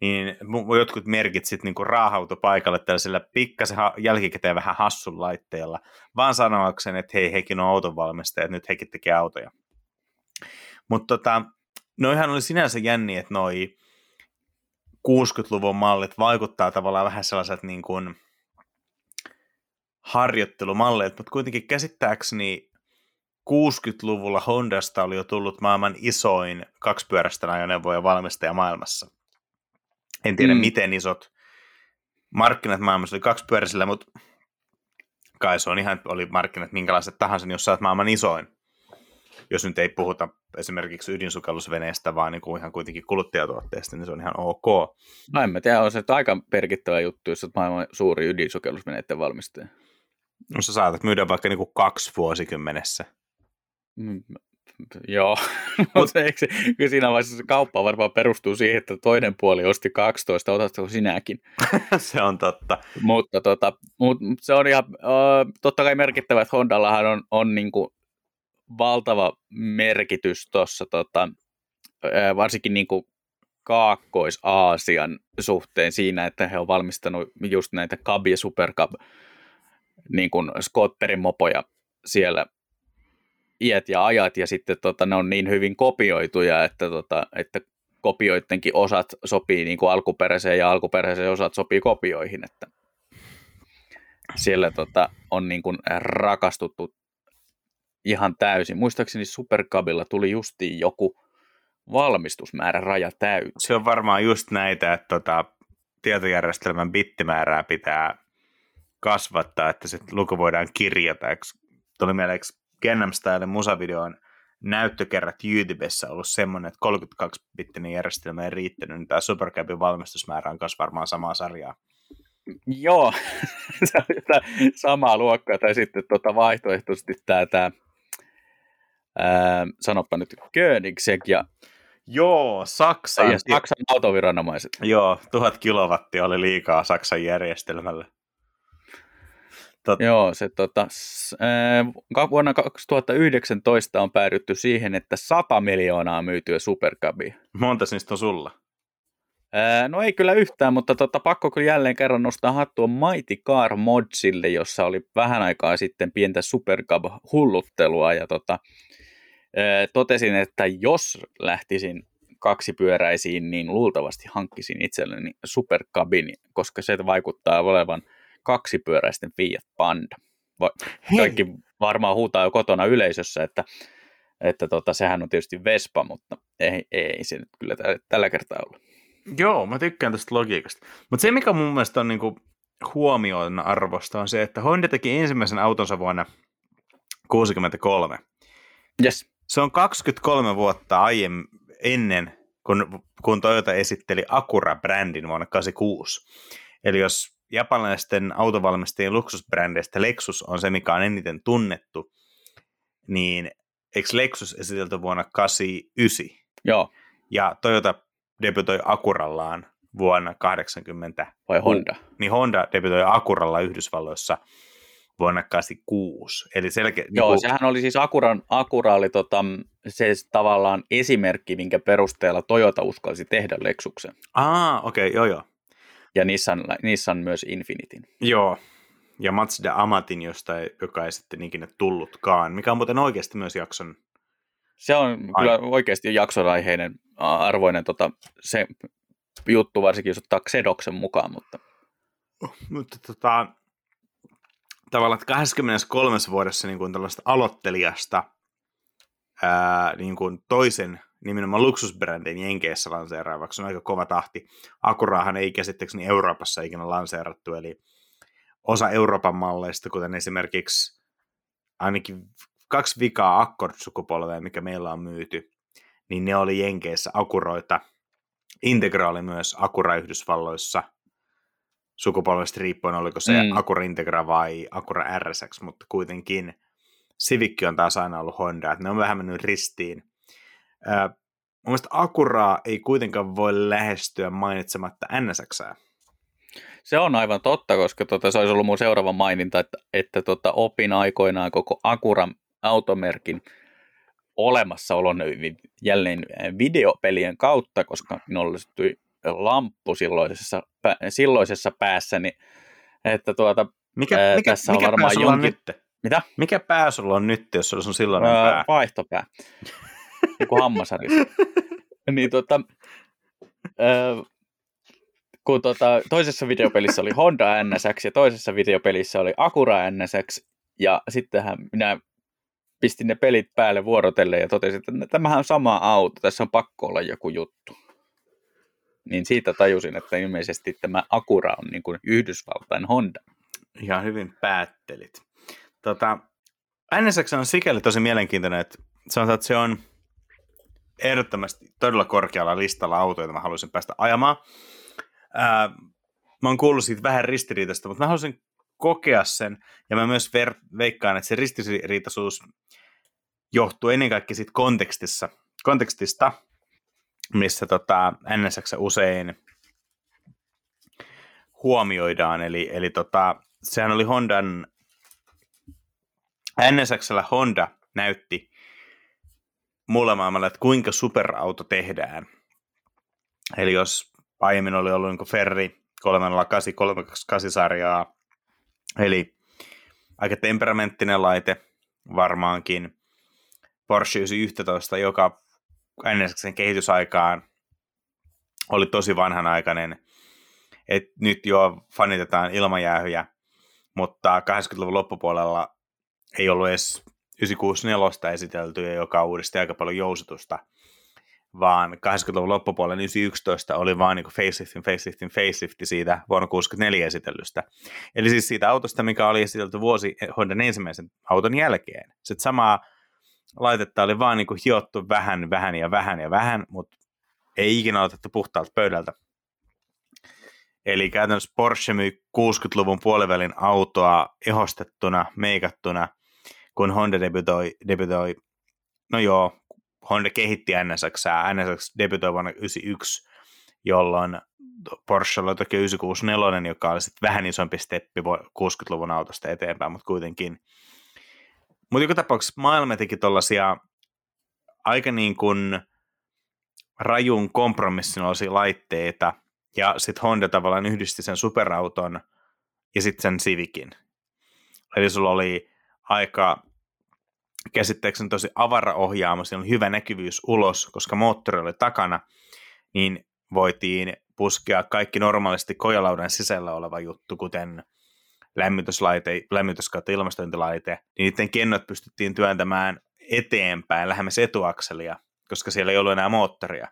Niin jotkut merkit sitten niinku raahautu paikalle tällaisella pikkasen jälkikäteen vähän hassun laitteella, vaan sanoakseen, että hei, hekin on autonvalmistajat, nyt hekin tekee autoja. Mutta noihan oli sinänsä jänniä, että noi 60-luvun mallit vaikuttaa tavallaan vähän sellaiset niin kuin harjoittelumalleet, mutta kuitenkin käsittääkseni 60-luvulla Hondasta oli jo tullut maailman isoin kaksipyöräisten ajoneuvojen valmistaja maailmassa. En tiedä, miten isot markkinat maailmassa oli kaksipyöräisillä, mutta kai se on ihan, oli markkinat minkälaiset tahansa, niin jos sä oot maailman isoin. Jos nyt ei puhuta esimerkiksi ydinsukellusveneestä, vaan niin kuin ihan kuitenkin kuluttajatuotteesta, niin se on ihan ok. No en mä tiedä, on se aika merkittävä juttu, jos olet maailman suuri ydinsukellusveneiden valmistaja. No sä saatat myydä vaikka niin kuin 2 vuosikymmenessä. Joo, mutta kyllä siinä vaiheessa se kauppa varmaan perustuu siihen, että toinen puoli osti 12, otatko sinäkin? Se on totta. Mutta se on ihan, totta kai merkittävä, että Hondallahan on niin kuin valtava merkitys tuossa varsinkin niin kuin Kaakkois-Aasian suhteen siinä, että he on valmistanut just näitä Cub ja Supercub niin kuin skootterimopoja siellä iät ja ajat, ja sitten ne on niin hyvin kopioituja, että kopioittenkin osat sopii niin kuin alkuperäiseen ja alkuperäiseen osat sopii kopioihin, että siellä on niin kuin rakastuttu ihan täysin. Muistaakseni Supercubilla tuli justiin joku valmistusmäärä raja täyteen. Se on varmaan just näitä, että tietojärjestelmän bittimäärää pitää kasvattaa, että se luku voidaan kirjata. Tuli mieleen, eikö Gangnam Style musavideon näyttökerrat YouTubessa ollut semmoinen, että 32-bittinen järjestelmä ei riittänyt, niin tämä Supercubin valmistusmäärä on myös varmaan samaa sarjaa. Joo, samaa luokkaa, tai sitten vaihtoehtoisesti tämä sanoppa nyt Koenigsegg ja joo, Saksan autoviranomaiset. Joo, 1000 kilowattia oli liikaa Saksan järjestelmälle. Joo, se vuonna 2019 on päädytty siihen, että 100 miljoonaa myytyä Supercubia. Montas niistä on sulla? No ei kyllä yhtään, mutta pakko kyllä jälleen kerran nostaa hattua Mighty Car Modsille, jossa oli vähän aikaa sitten pientä Supercub-hulluttelua, ja totesin, että jos lähtisin kaksipyöräisiin, niin luultavasti hankkisin itselleni Supercubin, koska se vaikuttaa olevan kaksipyöräisten Fiat Panda. Kaikki varmaan huutaa jo kotona yleisössä, että sehän on tietysti Vespa, mutta ei se nyt kyllä tällä kertaa ollut. Joo, mä tykkään tästä logiikasta. Mutta se, mikä mun mielestä on niinku huomion arvosta, on se, että Honda teki ensimmäisen autonsa vuonna 1963. Yes. Se on 23 vuotta ennen, kun Toyota esitteli Acura-brändin vuonna 1986. Eli jos japanilaisten autovalmistajien luksusbrändeistä Lexus on se, mikä on eniten tunnettu, niin eikö Lexus esitelty vuonna 1989? Joo. Ja Toyota debytoi Acurallaan vuonna 80. Vai Honda? Niin Honda debytoi Acuralla Yhdysvalloissa vuonna 86. Eli joo, niin kuin... sehän oli siis Acura oli se tavallaan esimerkki, minkä perusteella Toyota uskalsi tehdä Lexuksen. Okei, joo. Ja Nissan myös Infinitin. Joo, ja Mazda Amatin, joka ei sitten ikinä tullutkaan, mikä on muuten oikeasti myös jakson... Se on kyllä oikeasti jaksonaiheinen arvoinen se juttu, varsinkin jos ottaa Xedoksen mukaan, mutta... Mutta tavallaan 23 vuodessa niin kuin tällaista aloittelijasta niin kuin toisen nimenomaan luksusbrändin Jenkeissä lanseeraavaksi on aika kova tahti. Acurahan ei käsittääkseni Euroopassa ikinä lanseerattu, eli osa Euroopan malleista, kuten esimerkiksi ainakin 2 vikaa Accord-sukupolvea, mikä meillä on myyty, niin ne oli Jenkeissä Acuroita. Integra oli myös Acura Yhdysvalloissa. Sukupolvesta riippuen, oliko se Acura Integra vai Acura RSX, mutta kuitenkin Civic on taas aina ollut Honda, että ne on vähän mennyt ristiin. Mun mielestä Acuraa ei kuitenkaan voi lähestyä mainitsematta NSXää. Se on aivan totta, koska se olisi ollut mun seuraava maininta, että opin aikoinaan koko Acuran automerkin olemassaolon jälleen videopelien kautta, koska minulle syttyi lamppu silloisessa päässäni, että mikä on varmaan jonkin... Mitä? Mikä pää sulla on nyt, jos sulla on silloinen pää? Vaihtopää. Joku hammasarissa. Niin kun toisessa videopelissä oli Honda NSX ja toisessa videopelissä oli Acura NSX, ja sittenhän minä pistin ne pelit päälle vuorotellen ja totesin, että tämähän on sama auto, tässä on pakko olla joku juttu. Niin siitä tajusin, että ilmeisesti tämä Acura on niin kuin Yhdysvaltain Honda. Ihan hyvin päättelit. NSX on sikäli tosi mielenkiintoinen, että sanotaan, että se on ehdottomasti todella korkealla listalla autoja, jota mä haluaisin päästä ajamaan. Mä oon kuullut siitä vähän ristiriitasta, mutta mä haluaisin kokea sen, ja mä myös veikkaan, että se ristiriitaisuus johtuu ennen kaikkea siitä kontekstista, missä NSX usein huomioidaan, eli sehän oli Hondan, NSX:llä Honda näytti muulle maailmalle, että kuinka superauto tehdään. Eli jos aiemmin oli ollut niin kuin Ferri 308, 328-sarjaa, eli aika temperamenttinen laite varmaankin, Porsche 911, joka NSX:n kehitysaikaan oli tosi vanhanaikainen, että nyt jo fanitetaan ilmajäähyjä, mutta 80-luvun loppupuolella ei ollut edes 964 esiteltyä, joka uudisti aika paljon jousutusta, vaan 80-luvun loppupuolella 911 oli vaan niin faceliftin siitä vuonna 64 esitellystä. Eli siis siitä autosta, mikä oli esitelty vuosi Hondan ensimmäisen auton jälkeen. Sitten samaa laitetta oli vaan niin kuin hiottu vähän, mutta ei ikinä otettu puhtaalta pöydältä. Eli käytännössä Porsche myi 60-luvun puolivälin autoa ehostettuna, meikattuna, kun Honda debytoi. No joo, Honda kehitti NSX:ää. NSX debytoi vuonna 1991, jolloin Porsche oli toki 964, joka oli sitten vähän isompi steppi 60-luvun autosta eteenpäin, mutta kuitenkin. Mutta joka tapauksessa maailma teki tuollaisia aika niin kuin rajun kompromissin olisia laitteita, ja sitten Honda tavallaan yhdisti sen superauton ja sitten sen Civicin. Eli sulla oli aika käsittääkseni tosi avaraohjaama, siinä oli hyvä näkyvyys ulos, koska moottori oli takana, niin voitiin puskea kaikki normaalisti kojalaudan sisällä oleva juttu, kuten lämmityskautta ilmastointilaite, niin niiden kennot pystyttiin työntämään eteenpäin lähemmäs etuakselia, koska siellä ei ollut enää moottoria,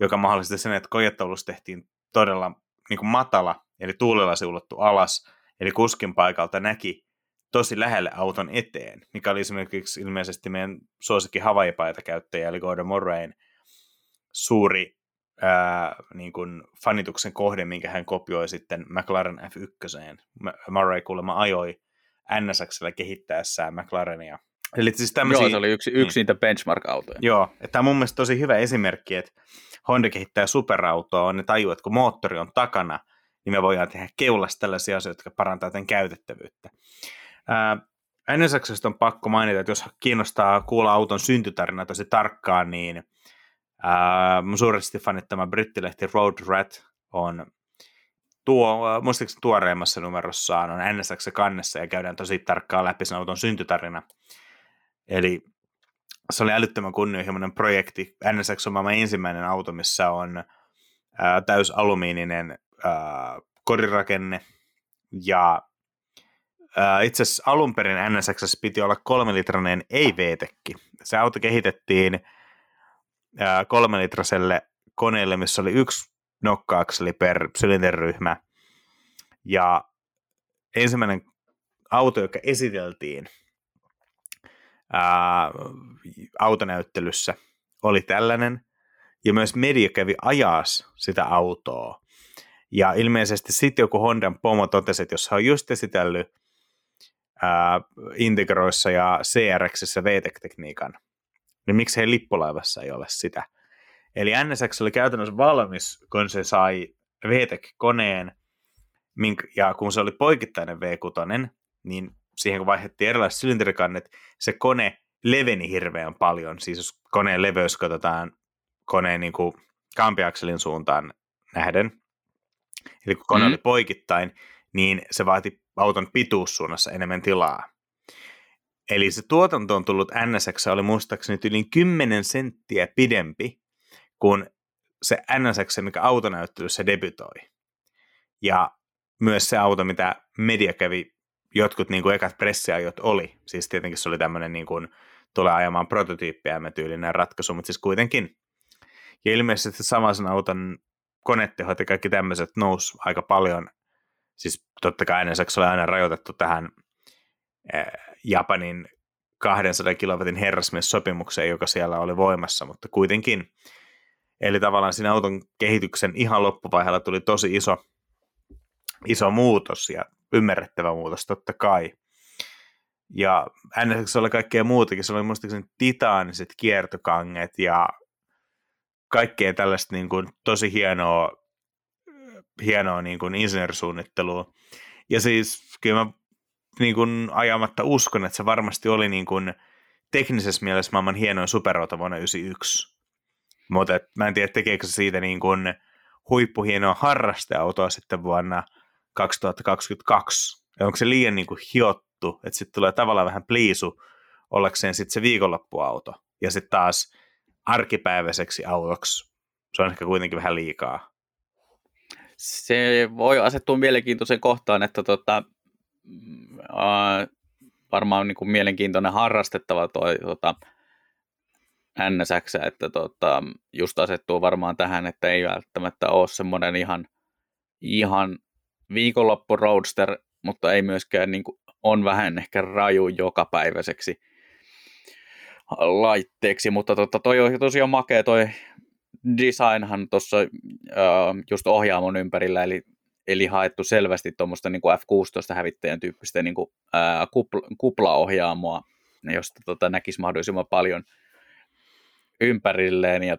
joka mahdollisti sen, että kojetaulussa tehtiin todella niin kuin matala, eli tuulella se ulottui alas, eli kuskin paikalta näki tosi lähelle auton eteen, mikä oli esimerkiksi ilmeisesti meidän suosikki Hawaii-paita käyttäjä, eli Gordon Murrayn suuri niin kuin fanituksen kohde, minkä hän kopioi sitten McLaren F1. Murray kuulemma ajoi NSX:llä kehittäessään McLarenia. Eli siis tämmöisiä, joo, se oli yksi niitä benchmark-autoja. Joo, että tämä on mun mielestä tosi hyvä esimerkki, että Honda kehittää superautoa, ne tajuu, että kun moottori on takana, niin me voidaan tehdä keulasta tällaisia asioita, jotka parantaa tämän käytettävyyttä. NSX:stä on pakko mainita, että jos kiinnostaa kuulla auton syntytarina tosi tarkkaan, niin mun suuresti fanittama brittilehti Road Rat on muistaakseni tuoreimmassa numerossaan on NSX-kannessa ja käydään tosi tarkkaan läpi sen auton syntytarina. Eli se oli älyttömän kunnianhimoinen projekti. NSX on maailman ensimmäinen auto, missä on täysalumiininen korirakenne ja itse asiassa alun perin NSX piti olla 3-litrainen ei-VTEC. Se auto kehitettiin 3-litraselle koneelle, missä oli yksi nokka-akseli per sylinteriryhmä. Ja ensimmäinen auto, joka esiteltiin autonäyttelyssä, oli tällainen. Ja myös media kävi ajas sitä autoa. Ja ilmeisesti sitten joku Hondan pomo totesi, että jos hän on just esitellyt Integroissa ja CR-X:ssä VTEC-tekniikan, niin miksi he lippulaivassa ei ole sitä? Eli NSX oli käytännössä valmis, kun se sai VTEC-koneen, ja kun se oli poikittainen V6, niin siihen kun vaihdettiin erilaiset sylinterikannet, se kone leveni hirveän paljon. Siis jos koneen leveys katsotaan koneen niin kuin kampiakselin suuntaan nähden, eli kun kone oli poikittain, niin se vaati auton pituussuunnassa enemmän tilaa. Eli se tuotantoon tullut NSX oli muistaakseni yli 10 senttiä pidempi kuin se NSX, mikä autonäyttelyssä debytoi. Ja myös se auto, mitä media kävi, jotkut niin kuin ekat pressiajot oli. Siis tietenkin se oli tämmöinen niin kuin tulee ajamaan prototyyppejä tyylinen ratkaisu, mutta siis kuitenkin. Ja ilmeisesti samaisen auton konetehot ja kaikki tämmöiset nousi aika paljon. Siis totta kai NSX oli aina rajoitettu tähän Japanin 200 kilowatin herrasmies-sopimukseen, joka siellä oli voimassa, mutta kuitenkin. Eli tavallaan siinä auton kehityksen ihan loppuvaiheella tuli tosi iso muutos ja ymmärrettävä muutos totta kai. Ja NSX oli kaikkea muutakin. Se oli muistaakseni titaaniset kiertokanget ja kaikkea tällaista niin kuin tosi hienoa niin kuin insinöörisuunnittelua. Ja siis kyllä mä niin kuin ajamatta uskon, että se varmasti oli niin kuin teknisessä mielessä maailman hienoin superauto vuonna 1991. Mutta mä en tiedä, tekeekö se siitä niin kuin huippuhienoa harrasteautoa sitten vuonna 2022. Ja onko se liian niin kuin hiottu, että sitten tulee tavallaan vähän pliisu ollakseen sitten se viikonloppuauto. Ja sitten taas arkipäiväiseksi autoksi se on ehkä kuitenkin vähän liikaa. Se voi asettua mielenkiintoisen kohtaan, että varmaan niin kuin mielenkiintoinen harrastettava toi NSX, että just asettuu varmaan tähän, että ei välttämättä ole semmoinen ihan viikonloppu roadster, mutta ei myöskään niin kuin, on vähän ehkä raju jokapäiväiseksi laitteeksi, mutta toi on tosiaan makea toi designhan tuossa just ohjaamon ympärillä, eli haettu selvästi tuommoista niin kuin F16-hävittäjän tyyppistä niin kuin, kuplaohjaamoa, josta näkisi mahdollisimman paljon ympärilleen. Ja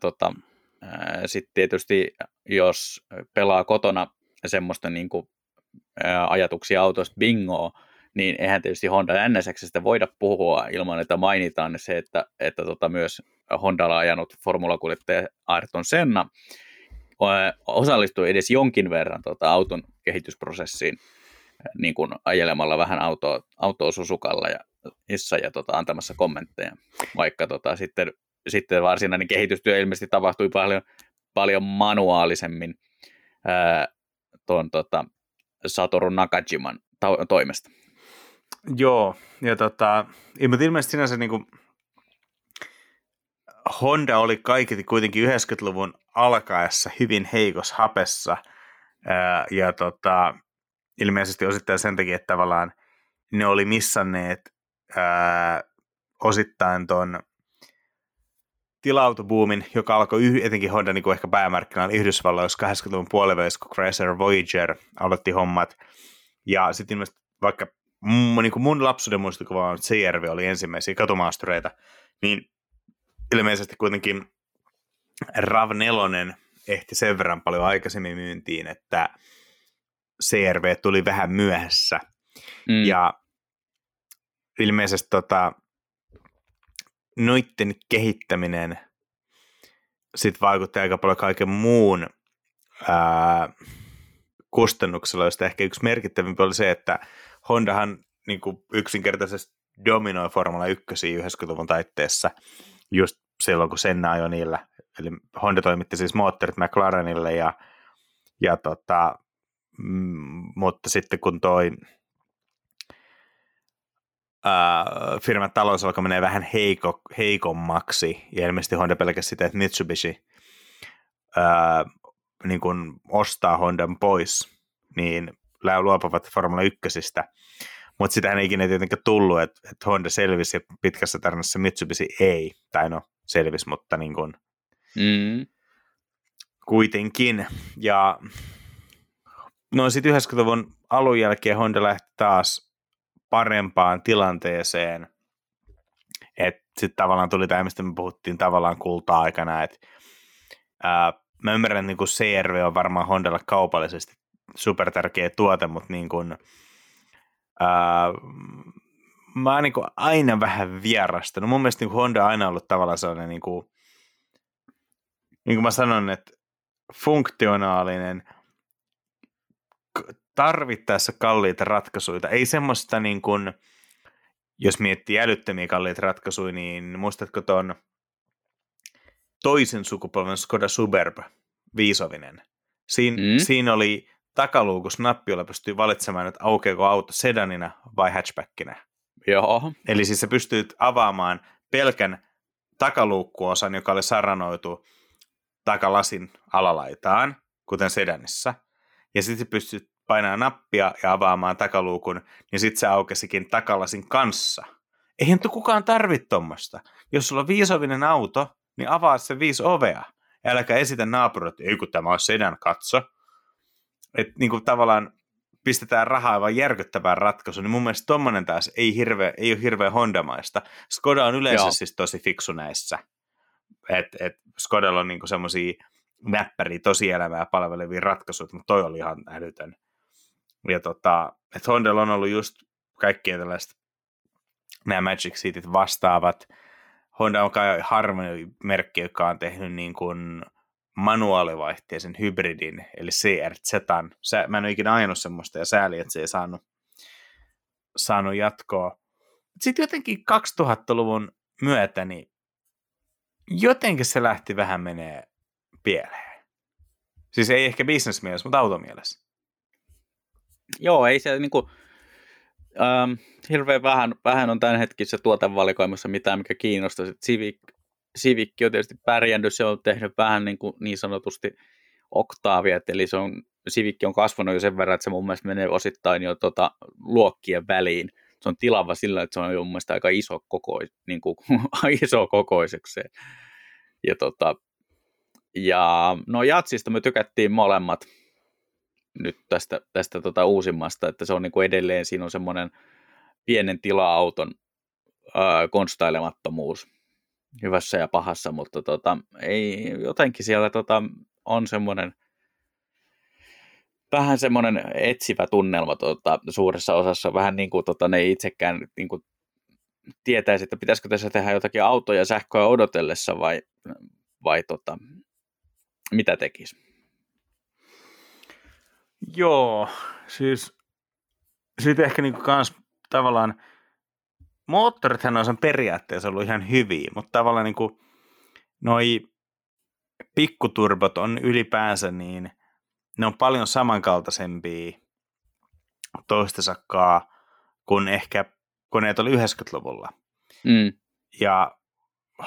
sitten tietysti, jos pelaa kotona semmoista niin kuin, ajatuksia autosta bingoa, niin eihän tietysti Honda NSX:stä voida puhua ilman, että mainitaan se, että myös Hondalla ajanut formulakuljettaja Ayrton Senna osallistui edes jonkin verran auton kehitysprosessiin niin kuin ajelemalla vähän autoa susukalla ja antamassa kommentteja, vaikka sitten varsinainen kehitystyö ilmeisesti tapahtui paljon manuaalisemmin tuon Satoru Nakajiman toimesta. Joo, ja ilmeisesti sinänsä niin kuin Honda oli kaiketi kuitenkin 90-luvun alkaessa hyvin heikossa hapessa, ja ilmeisesti osittain sen takia, että tavallaan ne oli missanneet osittain ton tila-autobuumin, joka alkoi etenkin Honda niin kuin ehkä päämarkkinaan Yhdysvalloissa 80-luvun puolivälissä, kun Chrysler Voyager aloitti hommat, ja sitten ilmeisesti vaikka niin kuin mun lapsuuden muistikuva on, CR-V oli ensimmäisiä katumaastureita, niin ilmeisesti kuitenkin RAV4 ehti sen verran paljon aikaisemmin myyntiin, että CR-V tuli vähän myöhässä. Ja ilmeisesti noitten kehittäminen sit vaikuttaa aika paljon kaiken muun kustannuksella, josta ehkä yksi merkittävimpi oli se, että Hondahan niin kuin yksinkertaisesti dominoi Formula 1 90-luvun taitteessa just silloin, kun Senna ajoi niillä. Eli Honda toimitti siis moottorit McLarenille mutta sitten kun toi firman talous alkoi menee vähän heikommaksi ja ilmeisesti Honda pelkäsi sitä, että Mitsubishi niin kun ostaa Hondan pois, niin luopuvat Formula 1:stä. Mutta sitähän ei ikinä tietenkään tullut, että Honda selvisi ja pitkässä tarinassa Mitsubishi ei. Tai no, selvisi, mutta niin kun kuitenkin. Ja no sitten 90-luvun alun jälkeen Honda lähti taas parempaan tilanteeseen. Että sitten tavallaan tuli tämä, mistä me puhuttiin tavallaan kulta-aikana. Mä ymmärrän, että niinku CR-V on varmaan Hondalla kaupallisesti supertärkeä tuote, mutta niin kun mä oon niin kuin aina vähän vierastanut. Mun mielestä niin kuin Honda on aina ollut tavallaan sellainen, niin kuin mä sanon, että funktionaalinen, tarvittaessa kalliita ratkaisuja. Ei semmoista, niin kuin, jos miettii älyttömiä kalliita ratkaisuja, niin muistatko tuon toisen sukupolven Skoda Superb, viisovinen? Siinä oli takaluukus nappiolla pystyy valitsemaan, että aukeako auto sedanina vai hatchbackinä. Joo. Eli siis sä pystyt avaamaan pelkän takaluukkuosan, joka oli saranoitu takalasin alalaitaan, kuten sedanissa. Ja sitten sä pystyt painamaan nappia ja avaamaan takaluukun, niin sitten se aukesikin takalasin kanssa. Eihän kukaan tarvitse tuommoista. Jos sulla on viisovinen auto, niin avaa se 5 ovea. Äläkä esitä naapurille, että ei kun tämä on sedan, katso. Että niinku tavallaan pistetään rahaa vaan järkyttävään ratkaisuun, niin mun mielestä tommonen taas ei ole hirveä Honda-maista. Skoda on yleensä siis tosi fiksu näissä. Et Skodalla on niinku semmosia näppäriä tosielämää palvelevia ratkaisuja, mutta toi oli ihan älytön. Ja että Hondalla on ollut just kaikkia tällaista, nämä Magic Seatit vastaavat. Honda on kai harvoin merkki, joka on tehnyt niin kuin manuaalivaihteisen hybridin, eli CRZ:n. Mä en ole ikinä ajanut semmoista, ja sääli, että se ei saanut jatkoa. Sitten jotenkin 2000-luvun myötä, niin jotenkin se lähti vähän menee pieleen. Siis ei ehkä business-mielessä, mutta automielessä. Joo, ei se niinku hirveän vähän on tämän hetkessä tuotevalikoimassa mitään, mikä kiinnostaa. Civic on tietysti pärjännyt, se on tehnyt vähän niin sanotusti oktaavia, eli se on, Civic on kasvanut jo sen verran, että se mun mielestä menee osittain jo luokkien väliin. Se on tilava sillä, että se on jo mun mielestä aika iso kokoisekseen. Ja, no Jatsista me tykättiin molemmat nyt tästä uusimmasta, että se on niinku edelleen, siinä on semmoinen pienen tila-auton konstailemattomuus hyvässä ja pahassa, mutta ei jotenkin siellä on semmoinen vähän semmoinen etsivä tunnelma suuressa osassa, vähän niin kuin ne itsekään niin kuin tietäisi, että pitäisikö tässä tehdä jotakin autoja sähköä odotellessa vai mitä tekisi. Joo, siis sitten ehkä niinku kans tavallaan moottorithan on sen periaatteessa ollut ihan hyviä, mutta tavallaan niinku noi pikkuturbot on ylipäänsä niin, ne on paljon samankaltaisempia toistensakkaa kuin ehkä koneet oli 90-luvulla. Ja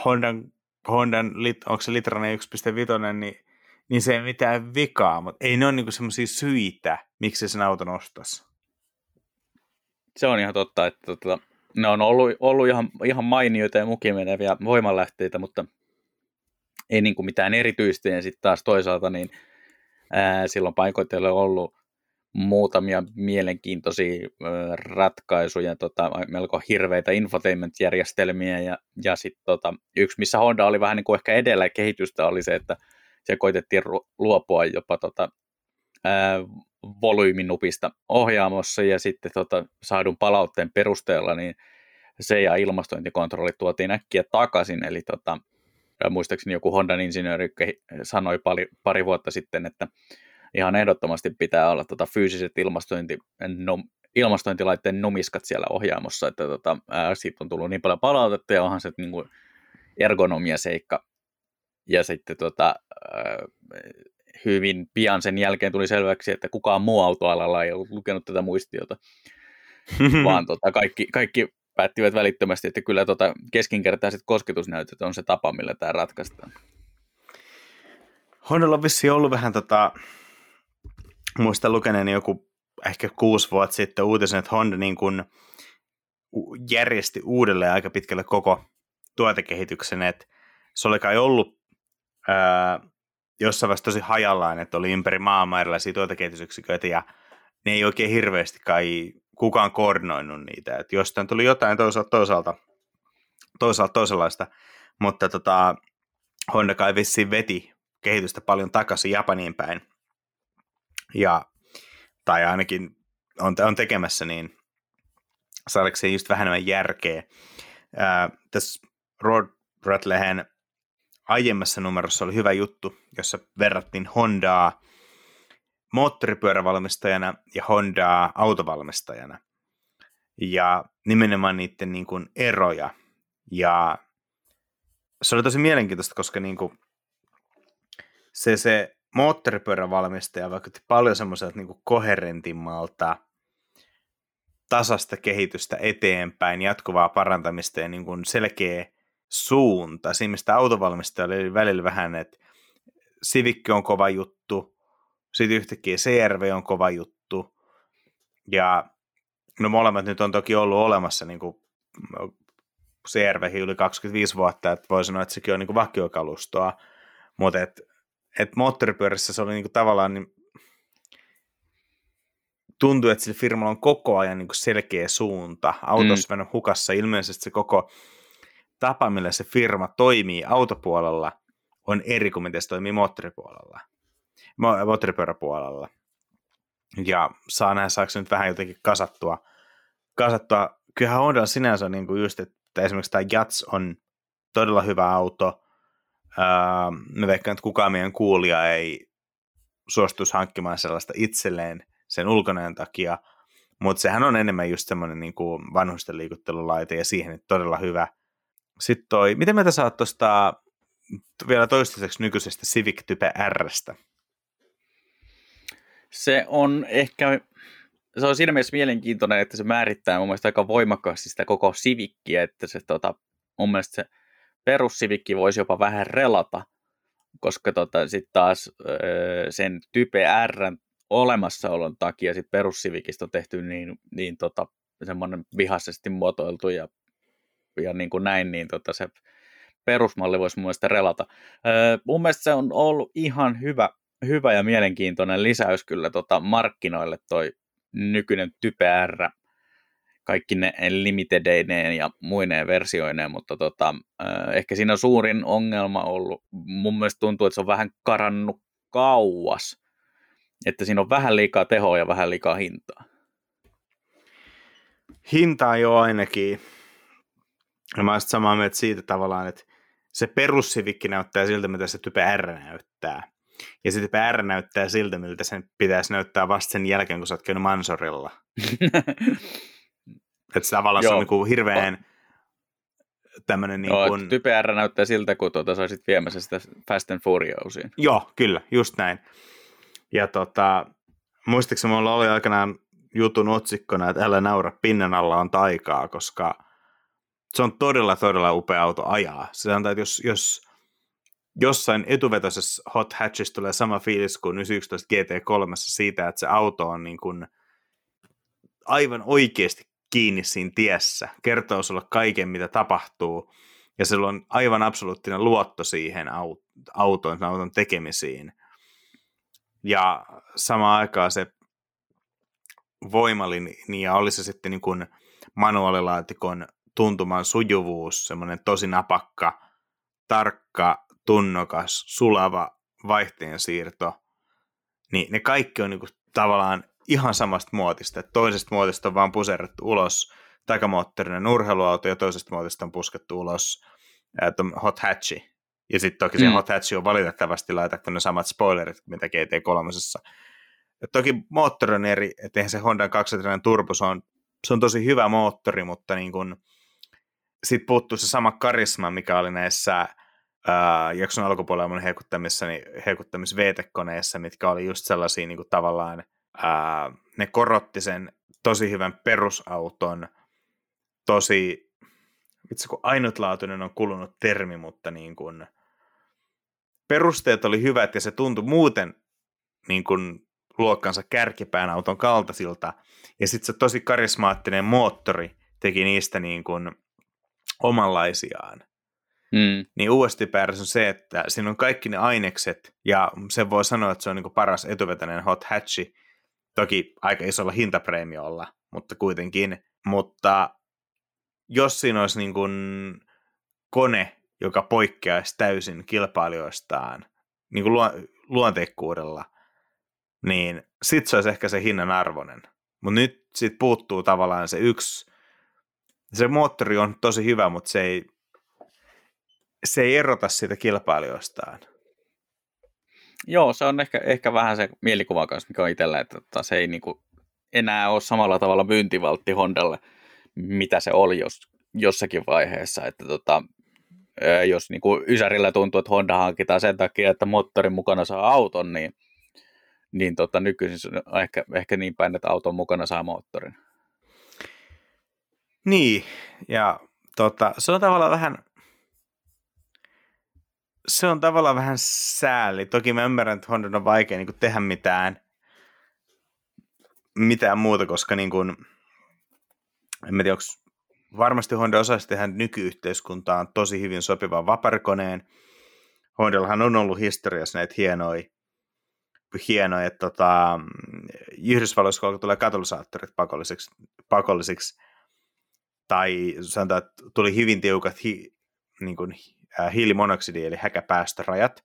Hondan onko se litrainen 1.5, niin se ei mitään vikaa, mutta ei ne ole niinku semmoisia syitä, miksi sen auton ostaisi. Se on ihan totta, että ne on ollut ihan mainioita ja mukimeneviä voimanlähteitä, mutta ei niinku mitään erityistä. Ja sitten taas toisaalta niin silloin paikoitteilla on ollut muutamia mielenkiintoisia ratkaisuja, melko hirveitä infotainment-järjestelmiä. Ja sitten yksi, missä Honda oli vähän niinku ehkä edellä kehitystä, oli se, että se koitettiin luopua jopa volyyminupista ohjaamossa, ja sitten saadun palautteen perusteella niin se ja ilmastointikontrolli tuotiin äkkiä takaisin, eli muistaakseni joku Hondan insinööri sanoi pari vuotta sitten, että ihan ehdottomasti pitää olla fyysiset ilmastointilaitteen numiskat siellä ohjaamossa, että siitä on tullut niin paljon palautetta ja onhan se niin kuin ergonomia seikka. Ja sitten hyvin pian sen jälkeen tuli selväksi, että kukaan muu autoalalla ei ollut lukenut tätä muistiota, vaan kaikki päättivät välittömästi, että kyllä keskinkertaiset kosketusnäytöt on se tapa, millä tämä ratkaistaan. Hondalla on vissiin ollut vähän muistan lukeneeni joku ehkä 6 vuotta sitten uutisen, että Honda niin kuin järjesti uudelleen aika pitkälle koko tuotekehityksen, että se oli kai ollut jossain vaiheessa tosi hajallaan, että oli ympäri maailmaa erilaisia tuotekehitysyksiköitä ja ne ei oikein hirveästi kai kukaan koordinoinut niitä, että jostain tuli jotain toisaalta toisenlaista, mutta Honda kai vissiin veti kehitystä paljon takaisin Japaniin päin ja tai ainakin on tekemässä, niin saadaanko se just vähän enemmän järkeä. Tässä Road Ratlehen aiemmassa numerossa oli hyvä juttu, jossa verrattiin Hondaa moottoripyörävalmistajana ja Hondaa autovalmistajana. Ja nimenomaan niiden niin kuin eroja. Ja se oli tosi mielenkiintoista, koska niin kuin se moottoripyörävalmistaja vaikutti paljon semmoiselta niin kuin koherentimmalta tasasta kehitystä eteenpäin, jatkuvaa parantamista ja niin kuin selkeä suunta. Siinä mistä autovalmistajalla oli välillä vähän, että Civic on kova juttu, sitten yhtäkkiä CR-V on kova juttu ja no molemmat nyt on toki ollut olemassa niin kuin CR-V yli 25 vuotta, että voi sanoa, että sekin on niin kuin vakiokalustoa, mutta että moottoripyörissä se oli niinku tavallaan niin tuntuu, että sillä firmalla on koko ajan niinku selkeä suunta. Autossa mennyt hukassa. Ilmeisesti se koko tapa, millä se firma toimii autopuolella, on eri kuin miten se toimii moottoripyöräpuolella. Ja saa nähdä, saako nyt vähän jotenkin kasattua. Kyllähän Honda sinänsä on niinku just, että esimerkiksi tämä Jats on todella hyvä auto. Mä veikkaan, että kukaan meidän kuulija ei suostuisi hankkimaan sellaista itselleen sen ulkonäön takia, mutta sehän on enemmän just semmoinen niin kuin vanhusten liikuttelulaite ja siihen nyt todella hyvä. Sitten miten mieltä sä oot tuosta vielä toistaiseksi nykyisestä Civic Type R:stä? Se on siinä mielessä mielenkiintoinen, että se määrittää mun mielestä aika voimakkaasti sitä koko Civicia, että se mun mielestä se perussivikki voisi jopa vähän relata, koska sitten taas sen Type R:n olemassaolon takia sit perussivikistä on tehty niin semmoinen vihaisesti muotoiltu ja niin kuin näin, niin se perusmalli voisi mun mielestä relata. Mun mielestä se on ollut ihan hyvä ja mielenkiintoinen lisäys kyllä markkinoille toi nykyinen Type R. Kaikki ne limitedeineen ja muineen versioineen, mutta ehkä siinä suurin ongelma on ollut, mun mielestä tuntuu, että se on vähän karannut kauas, että siinä on vähän liikaa tehoa ja vähän liikaa hintaa. Hintaa jo ainakin. Ja mä olen samaa mieltä siitä tavallaan, että se perussivikki näyttää siltä, mitä se Type R näyttää. Ja se Type R näyttää siltä, miltä sen pitäisi näyttää vasta sen jälkeen, kun sä oot käynyt mansorilla. Että se tavallaan on niin hirveän tämmöinen niin kuin Type R näyttää siltä, kun sä olisit viemässä sitä Fast and Furiousiin. Joo, kyllä, just näin. Ja muistaakseni mulla oli aikanaan jutun otsikkona, että älä naura, pinnan alla on taikaa, koska se on todella, todella upea auto ajaa. Se on, että jos jossain etuvetoisessa Hot Hatchissa tulee sama fiilis kuin 911 GT3 siitä, että se auto on niin kuin aivan oikeasti kiinni siinä tiessä, kertoo sulle kaiken, mitä tapahtuu, ja sillä on aivan absoluuttinen luotto siihen auton tekemisiin. Ja samaan aikaan se voimalinja, oli se sitten niin kuin manuaalilaatikon tuntuman sujuvuus, semmoinen tosi napakka, tarkka, tunnokas, sulava vaihteensiirto, niin ne kaikki on niin kuin tavallaan ihan samasta muotista. Toisesta muotista on vaan puserrettu ulos, takamoottorinen urheiluauto ja toisesta muotista on puskettu ulos hot hatchi. Ja sitten toki se hot hatchi on valitettavasti laitettu ne samat spoilerit, mitä GT3. Toki moottori on eri, että eihän se Hondan 2-litrainen turbo, se on tosi hyvä moottori, mutta niin kun, sit puuttuu se sama karisma, mikä oli näissä jakson alkupuolella mun heikuttamis VTEC-koneissa, mitkä oli just sellaisia niin kuin tavallaan, ne korotti sen tosi hyvän perusauton, tosi, itse kun ainutlaatuinen on kulunut termi, mutta niin kuin, perusteet oli hyvät ja se tuntui muuten niin kuin luokkansa kärkipään auton kaltaisilta, ja sitten se tosi karismaattinen moottori teki niistä niin kuin omanlaisiaan. Niin uudesti pääräs on se, että siinä on kaikki ne ainekset, ja sen voi sanoa, että se on niin kuin paras etuvetäinen hot hatchi, toki aika isolla hintapreemiolla, mutta kuitenkin, mutta jos siinä olisi niin kuin kone, joka poikkeaisi täysin kilpailijoistaan niin kuin luonteikkuudella, niin sit se olisi ehkä se hinnan arvoinen. Mutta nyt sit puuttuu tavallaan se yksi, se moottori on tosi hyvä, mutta se ei erota siitä kilpailijoistaan. Joo, se on ehkä vähän se mielikuva kanssa, mikä on itsellä, että se ei niinku enää ole samalla tavalla myyntivaltti Hondalle, mitä se oli jossakin vaiheessa, että jos niinku ysärillä tuntuu, että Honda hankitaan sen takia, että moottorin mukana saa auton, niin nykyisin se on ehkä niin päin, että auton mukana saa moottorin. Niin, ja se on tavallaan vähän sääli. Toki mä ymmärrän, että Honda on vaikea niin kuin tehdä mitään muuta, koska niin kuin, en tiedä, varmasti Honda osaisi tehdä nykyyhteiskuntaan tosi hyvin sopivan vaparikoneen. Hondallahan on ollut historiassa näitä hienoja Yhdysvalloissa, kun tulee katalysaattorit pakollisiksi tai sanotaan, että tuli hyvin tiukat hiilimonoksidi eli häkäpäästörajat,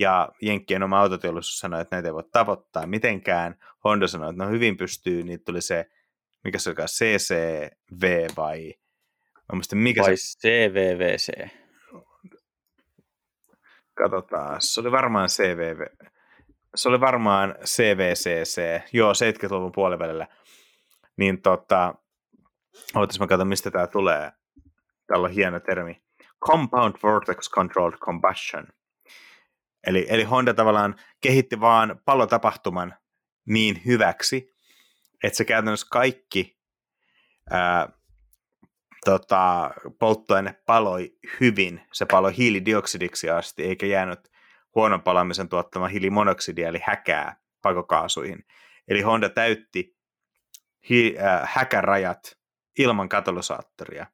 ja jenkkien oma autoteollisuus sanoi, että näitä ei voi tavoittaa mitenkään. Honda sanoi, että no hyvin pystyy, niin tuli se, mikä se olikaan, CCV vai CVVC? Katsotaan, se oli varmaan CVCC, joo, 70-luvun puolivälillä, niin ootas mä katson, mistä tää tulee. Täällä on hieno termi. Compound Vortex Controlled Combustion. Eli Honda tavallaan kehitti vaan palotapahtuman niin hyväksi, että se käytännössä kaikki polttoaine paloi hyvin. Se paloi hiilidioksidiksi asti, eikä jäänyt huonon palaamisen tuottamaan hiilimonoksidia, eli häkää pakokaasuihin. Eli Honda täytti häkärajat ilman katalysaattoria.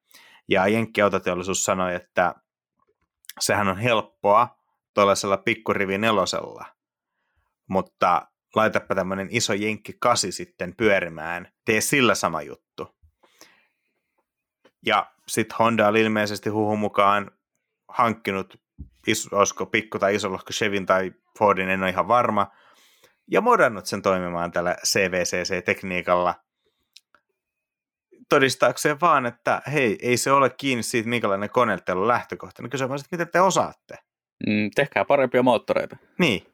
Ja jenkkiautoteollisuus sanoi, että sehän on helppoa tuollaisella pikkurivi-nelosella, mutta laitapa tämmöinen iso jenkkikasi sitten pyörimään, tee sillä sama juttu. Ja sitten Honda oli ilmeisesti huhun mukaan hankkinut, olisiko pikku tai isolohko Chevyn tai Fordin, en ole ihan varma, ja modannut sen toimimaan tällä CVCC-tekniikalla, todistaakseen vaan, että hei, ei se ole kiinni siitä, minkälainen kone teillä on lähtökohtana. Kysyä vaan, että miten te osaatte. Tehkää parempia moottoreita. Niin.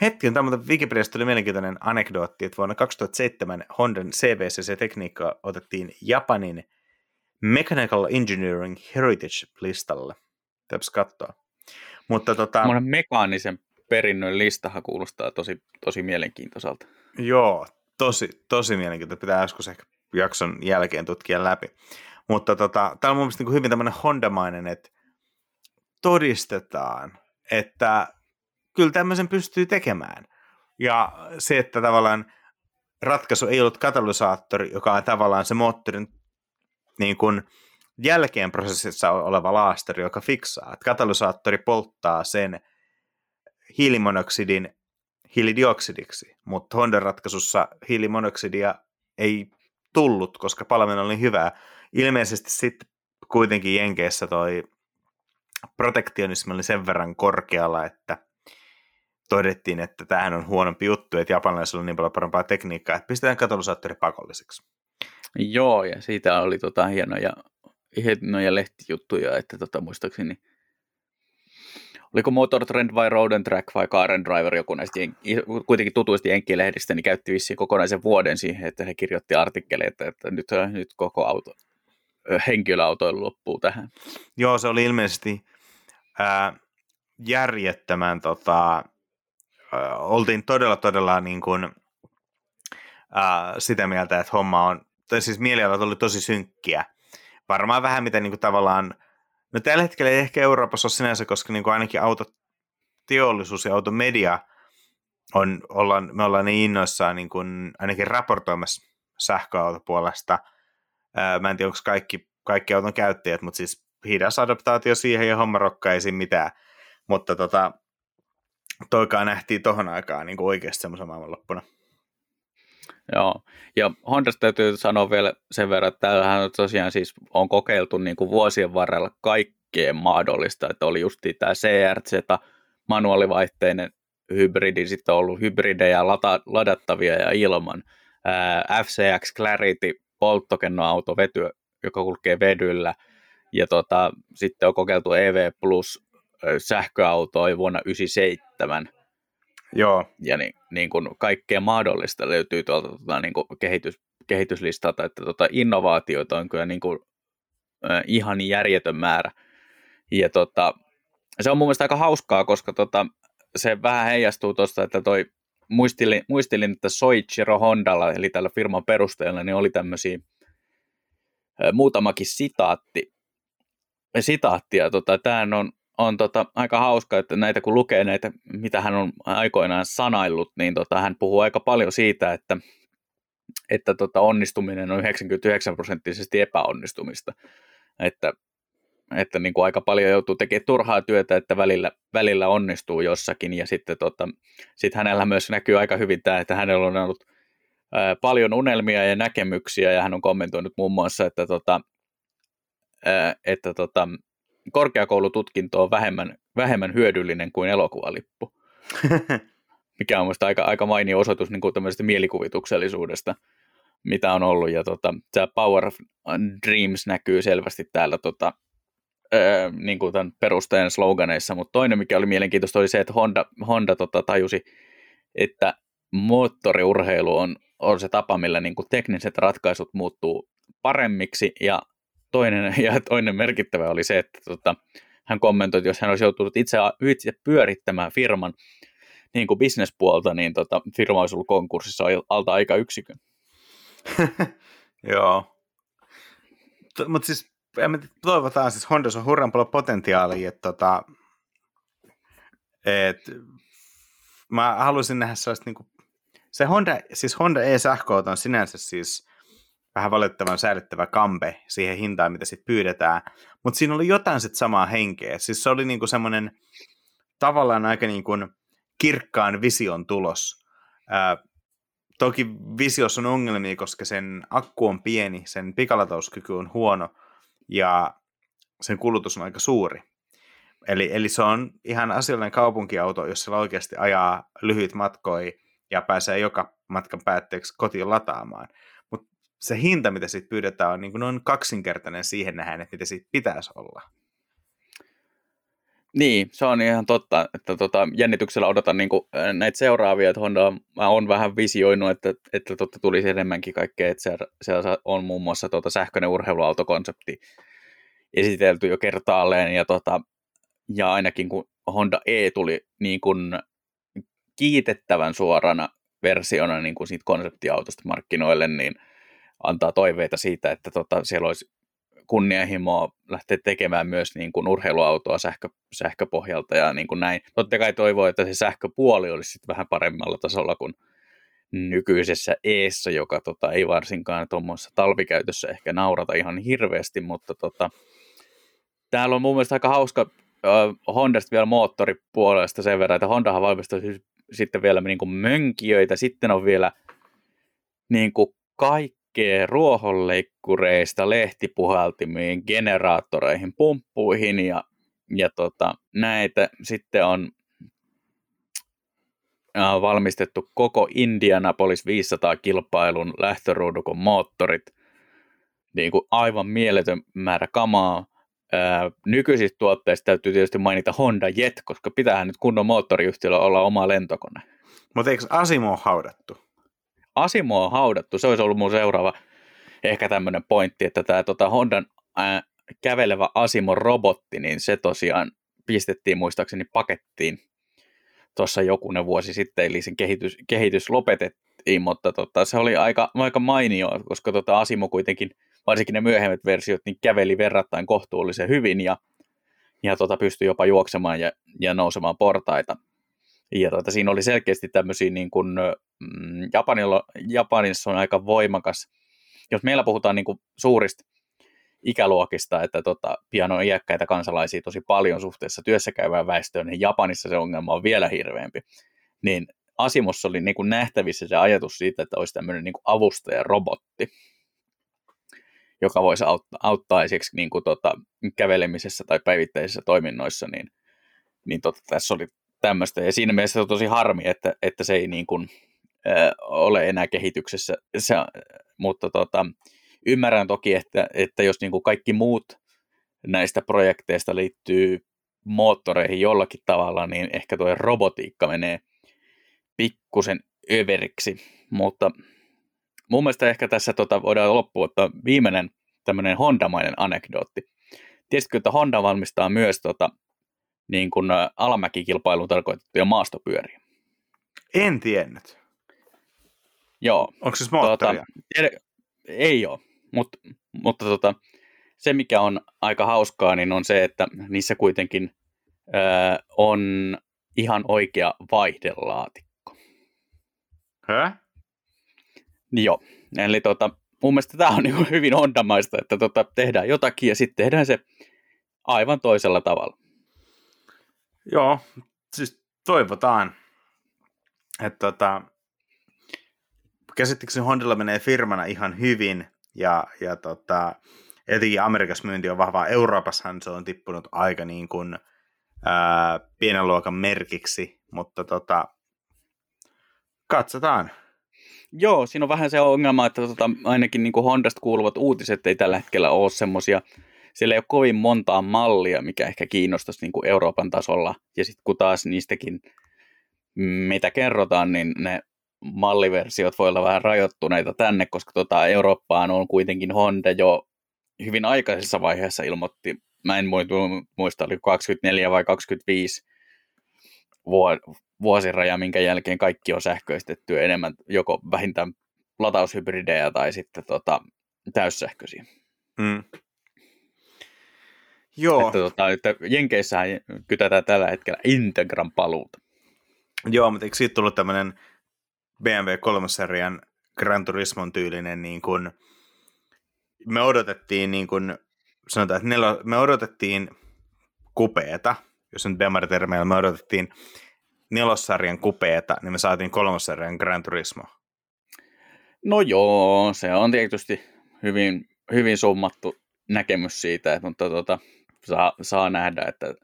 Hetken, mutta Wikipediasta tuli mielenkiintoinen anekdootti, että vuonna 2007 Hondan CVCC-tekniikka otettiin Japanin Mechanical Engineering Heritage-listalle. Täytyisi katsoa. Mutta mekaanisen perinnön listahan kuulostaa tosi, tosi mielenkiintoiselta. Joo, tosi mielenkiintoista. Pitää joskus ehkä jakson jälkeen tutkia läpi. Mutta tää on mun mielestä niin hyvin tämmönen Honda-mainen, että todistetaan, että kyllä tämmöisen pystyy tekemään. Ja se, että tavallaan ratkaisu ei ollut katalysaattori, joka on tavallaan se moottorin niin kuin jälkeen prosessissa oleva laastari, joka fiksaa. Että katalysaattori polttaa sen hiilimonoksidin hiilidioksidiksi, mutta Hondan ratkaisussa hiilimonoksidia ei tullut, koska palaminen oli hyvää. Ilmeisesti sitten kuitenkin Jenkeissä toi protektionismi oli sen verran korkealla, että todettiin, että tämähän on huonompi juttu, että japanilaisilla on niin paljon parempaa tekniikkaa, että pistetään katalysaattori pakolliseksi. Joo, ja siitä oli hienoja lehtijuttuja, että muistaakseni, oliko Motor Trend vai Road and Track vai Car and Driver, joku näistä kuitenkin tutuista jenkkilehdistä, niin käytti vissiin kokonaisen vuoden siihen, että he kirjoitti artikkeleita, että nyt koko auto, henkilöautoilu loppuu tähän. Joo, se oli ilmeisesti järjettömän, oltiin todella niin kuin, sitä mieltä, että homma on, tai siis mielialat oli tosi synkkiä. Varmaan vähän mitä niin kuin tavallaan, no tällä hetkellä ei ehkä Euroopassa ole sinänsä, koska niin kuin ainakin autoteollisuus ja automedia me ollaan niin innoissaan niin kuin ainakin raportoimassa sähköautopuolesta. Mä en tiedä, onko kaikki auton käyttäjät, mutta siis hidas adaptaatio siihen ja homma rokkaisi mitään. Mutta toikaan nähtiin tohon aikaan niin kuin oikeasti semmoisen maailmanloppuna. Joo, ja Hondasta täytyy sanoa vielä sen verran, että täällähän tosiaan siis on kokeiltu niin kuin vuosien varrella kaikkea mahdollista, että oli justiin tämä CRZ, manuaalivaihteinen hybridi, sitten on ollut hybridejä, ladattavia ja ilman, FCX Clarity, polttokennoauto, vety, joka kulkee vedyllä, ja sitten on kokeiltu EV Plus sähköautoa vuonna 1997, Joo. Ja niin kuin kaikkea mahdollista löytyy tuolta niin kuin kehityslistalta, että innovaatioita on kyllä niin kuin, ihan järjetön määrä. Ja se on mun mielestä aika hauskaa, koska se vähän heijastuu tuosta, että muistelin, että Soichiro Hondalla, eli tällä firman perusteella, niin oli tämmöisiä muutamakin sitaattia. Tämä on aika hauska, että näitä kun lukee näitä, mitä hän on aikoinaan sanaillut, niin hän puhuu aika paljon siitä, että onnistuminen on 99% epäonnistumista. Että niin kuin aika paljon joutuu tekemään turhaa työtä, että välillä onnistuu jossakin. Ja sitten sit hänellä myös näkyy aika hyvin tämä, että hänellä on ollut paljon unelmia ja näkemyksiä, ja hän on kommentoinut muun muassa, että korkeakoulututkinto on vähemmän hyödyllinen kuin elokuvalippu, mikä on mielestäni aika mainio osoitus niin kuin tämmöisestä mielikuvituksellisuudesta, mitä on ollut. Ja tämä Power of Dreams näkyy selvästi täällä niin kuin tämän perusteen sloganeissa, mutta toinen, mikä oli mielenkiintoista, oli se, että Honda tajusi, että moottoriurheilu on se tapa, millä niin kuin tekniset ratkaisut muuttuu paremmiksi, ja toinen merkittävä oli se, että hän kommentoi, että jos hän olisi joutunut itse pyörittämään firman niin kuin bisnespuolta, niin firma olisi ollut konkurssissa alta aika yksikön. Joo. Mutta siis toivotaan, siis Hondassa on hurjan paljon potentiaalia. Mä haluaisin nähdä sellaista, niin kuin, se Honda, siis Honda e-sähköauto on sinänsä siis vähän valitettavan säädettävä kampe siihen hintaan, mitä sitten pyydetään. Mutta siinä oli jotain sitten samaa henkeä. Siis se oli niinku semmoinen tavallaan aika niinku kirkkaan vision tulos. Toki visiossa on ongelmia, koska sen akku on pieni, sen pikalatauskyky on huono ja sen kulutus on aika suuri. Eli se on ihan asiallinen kaupunkiauto, jos siellä oikeasti ajaa lyhyt matkoja ja pääsee joka matkan päätteeksi kotiin lataamaan. Se hinta, mitä siitä pyydetään, on niin kuin noin kaksinkertainen siihen nähden, että mitä siitä pitäisi olla. Niin, se on ihan totta, että jännityksellä odotan niin kuin näitä seuraavia, että Honda on vähän visioinut, että tulisi enemmänkin kaikkea, että siellä on muun muassa sähköinen urheiluautokonsepti esitelty jo kertaalleen, ja ainakin kun Honda e tuli niin kuin kiitettävän suorana versiona niin kuin siitä konseptiautosta markkinoille, niin antaa toiveita siitä, että siellä olisi kunnianhimoa lähteä tekemään myös niin kuin urheiluautoa sähköpohjalta ja niin kuin näin. Totta kai toivoo, että se sähköpuoli olisi sitten vähän paremmalla tasolla kuin nykyisessä eessä, joka ei varsinkaan tuommoisessa talvikäytössä ehkä naurata ihan hirveästi, mutta täällä on mun mielestä aika hauska Hondasta vielä moottoripuolesta sen verran, että Hondahan valmistaa sitten vielä niin kuin mönkijöitä, sitten on vielä niin kuin ruohonleikkureista lehtipuhaltimiin, generaattoreihin, pumppuihin ja näitä. Sitten on valmistettu koko Indianapolis 500-kilpailun lähtöruudukon moottorit. niin kuin aivan mieletön määrä kamaa. Nykyisistä tuotteista täytyy tietysti mainita Honda Jet, koska pitäähän nyt kunnon moottoriyhtiöllä olla oma lentokone. Mutta eikö Asimo ole haudattu? Asimo on haudattu. Se olisi ollut mun seuraava ehkä tämmöinen pointti, että tämä Hondan kävelevä Asimo-robotti, niin se tosiaan pistettiin muistaakseni pakettiin tuossa jokunen vuosi sitten, eli sen kehitys lopetettiin, mutta se oli aika mainio, koska Asimo kuitenkin, varsinkin ne myöhemmät versiot, niin käveli verrattain kohtuullisen hyvin ja pystyi jopa juoksemaan ja nousemaan portaita. Ja siinä oli selkeästi tämmöisiä, niin kuin Japanissa on aika voimakas, jos meillä puhutaan niin kuin suurista ikäluokista, että pian on iäkkäitä kansalaisia tosi paljon suhteessa työssäkäyvään väestöön, niin Japanissa se ongelma on vielä hirveämpi. Niin Asimossa oli niin kuin nähtävissä se ajatus siitä, että olisi tämmöinen niin kuin avustajarobotti, joka voisi auttaa esimerkiksi niin kuin kävelemisessä tai päivittäisissä toiminnoissa, niin tässä oli tämmöistä. Ja siinä mielessä on tosi harmi, että se ei niin kuin, ole enää kehityksessä, mutta ymmärrän toki, että jos niin kuin kaikki muut näistä projekteista liittyy moottoreihin jollakin tavalla, niin ehkä tuo robotiikka menee pikkusen överiksi, mutta mun mielestä ehkä tässä voidaan loppuun ottaa viimeinen tämmöinen Honda-mainen anekdootti. Tietysti, että Honda valmistaa myös niin kuin alamäkikilpailuun tarkoitettuja maastopyöriä. En tiennyt. Joo. Onko se moottoria? Ei ole, mutta se mikä on aika hauskaa, niin on se, että niissä kuitenkin on ihan oikea vaihdelaatikko. Hä? Joo, eli mun mielestä tämä on niinku hyvin ondamaista, että tehdään jotakin ja sitten tehdään se aivan toisella tavalla. Joo, siis toivotaan, että käsittääkseni Hondalla menee firmana ihan hyvin ja etenkin Amerikassa myynti on vahvaa. Euroopassahan se on tippunut aika niin kuin pienen luokan merkiksi, mutta katsotaan. Joo, siinä on vähän se ongelma, että ainakin niin kuin Hondasta kuuluvat uutiset ei tällä hetkellä ole semmoisia. Siellä ei ole kovin montaa mallia, mikä ehkä kiinnostaisi niin kuin Euroopan tasolla. Ja sitten kun taas niistäkin, mitä kerrotaan, niin ne malliversiot voi olla vähän rajoittuneita tänne, koska Eurooppaan on kuitenkin Honda jo hyvin aikaisessa vaiheessa ilmoitti, mä en muista, oli 24 vai 25 vuosiraja, minkä jälkeen kaikki on sähköistetty enemmän, joko vähintään lataushybridejä tai sitten täyssähköisiä. Mm. Joo. Että Jenkeissähän kytätään tällä hetkellä Integran paluuta. Joo, mutta eikö siitä tullut tämmöinen BMW 3-sarjan Gran Turismon tyylinen, niin kuin me odotettiin, niin kuin sanotaan, että me odotettiin kupeeta, jos nyt BMW-termeillä me odotettiin 4-sarjan kupeeta, niin me saatiin 3-sarjan Gran Turismo. No joo, se on tietysti hyvin, hyvin summattu näkemys siitä, että, mutta saa nähdä, että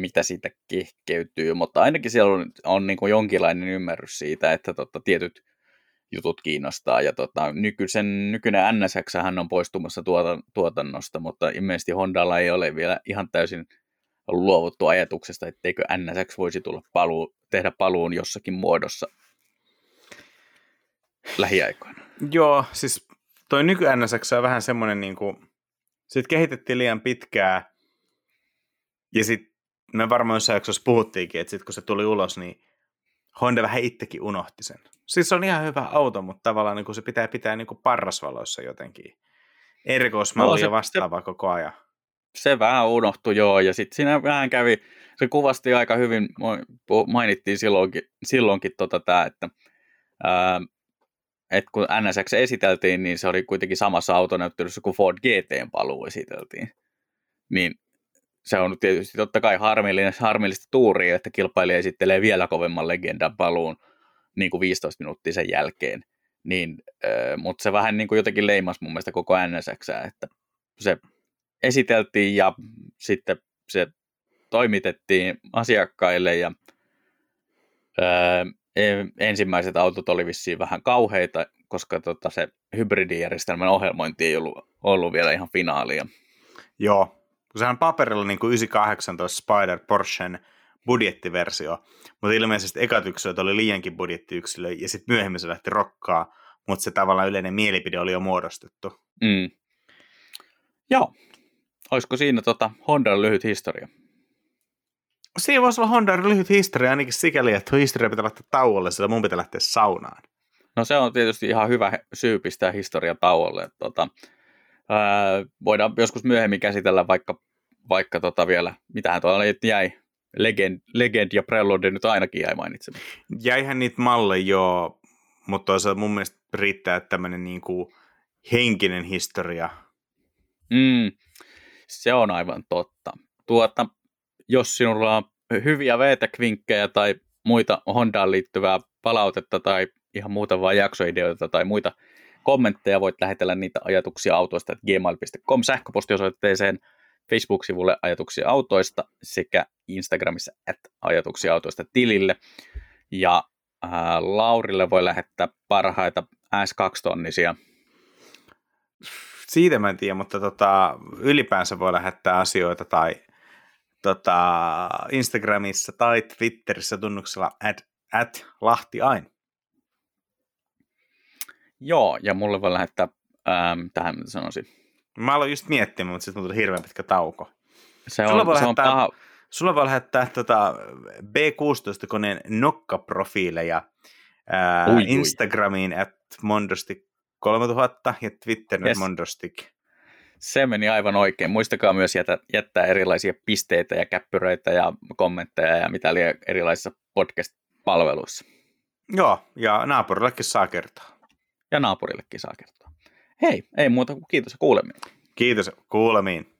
mitä siitä kehkeytyy, mutta ainakin siellä on niin kuin jonkinlainen ymmärrys siitä, että tietyt jutut kiinnostaa, ja nykyinen NSX-hän on poistumassa tuotannosta, mutta ilmeisesti Hondalla ei ole vielä ihan täysin luovuttu ajatuksesta, etteikö NSX voisi tulla tehdä paluun jossakin muodossa lähiaikoina. Joo, siis toi nyky NSX on vähän semmoinen, niin kuin, sit kehitettiin liian pitkää, ja sitten me varmaan jossain jaksossa puhuttiinkin, että sitten kun se tuli ulos, niin Honda vähän itsekin unohti sen. Siis se on ihan hyvä auto, mutta tavallaan niin kun se pitää niin kun parrasvaloissa jotenkin. Erikoismallia vastaava koko ajan. Se vähän unohtui, joo, ja sitten siinä vähän kävi, se kuvasti aika hyvin, mainittiin silloinkin tämä, että et kun NSX esiteltiin, niin se oli kuitenkin samassa autonäyttelyssä kuin Ford GT:n paluu esiteltiin. Niin se on tietysti totta kai harmillista tuuria, että kilpailija esittelee vielä kovemman legendan paluun niin kuin 15 minuuttia sen jälkeen. Niin, mutta se vähän niin kuin jotenkin leimasi mun mielestä koko NSX:ää, että se esiteltiin ja sitten se toimitettiin asiakkaille ja ensimmäiset autot oli vissiin vähän koska se hybridijärjestelmän ohjelmointi ei ollut vielä ihan finaalia. Joo, sehän on paperilla niin kuin 918 Spider Porschen budjettiversio, mutta ilmeisesti ekat yksilöt oli liiankin budjettiyksilö, ja sitten myöhemmin se lähti rokkaa, mutta se tavallaan yleinen mielipide oli jo muodostettu. Mm. Joo, olisiko siinä Hondan lyhyt historia? Siinä voisi olla Hondan lyhyt historia, ainakin sikäli, että historia pitää laittaa tauolle, sillä mun pitää lähteä saunaan. No se on tietysti ihan hyvä syy pistää historia tauolle. Voidaan joskus myöhemmin käsitellä vaikka vielä, mitähän tuolla jäi. Legend ja Prelude nyt ainakin jäi mainitsemaan. Jäihän niitä malleja joo, mutta toisaalta mun mielestä riittää tämmöinen niinku henkinen historia. Mm, se on aivan totta. Jos sinulla on hyviä VTEC-vinkkejä tai muita Hondaan liittyvää palautetta tai ihan muuta vaan jaksoideoita tai muita kommentteja, voit lähetellä niitä ajatuksia autoista gmail.com sähköpostiosoitteeseen, Facebook-sivulle ajatuksia autoista sekä Instagramissa ajatuksia autoista tilille. Ja Laurille voi lähettää parhaita S2-tonnisia. Siitä mä en tiedä, mutta ylipäänsä voi lähettää asioita tai Instagramissa tai Twitterissä tunnuksella @lahtiain. Joo, ja mulle voi lähettää tähän, mitä sanoisin. Mä aloin just miettimään, mutta sitten tuli hirveän pitkä tauko. Sulla voi lähettää B16-koneen nokkaprofiileja Instagramiin @mondostik3000 ja Twitterin mondostik. Se meni aivan oikein. Muistakaa myös jättää erilaisia pisteitä ja käppyröitä ja kommentteja ja mitä liian erilaisissa podcast-palveluissa. Joo, ja naapurillekin saa kertoa. Hei, ei muuta kuin kiitos ja kuulemiin.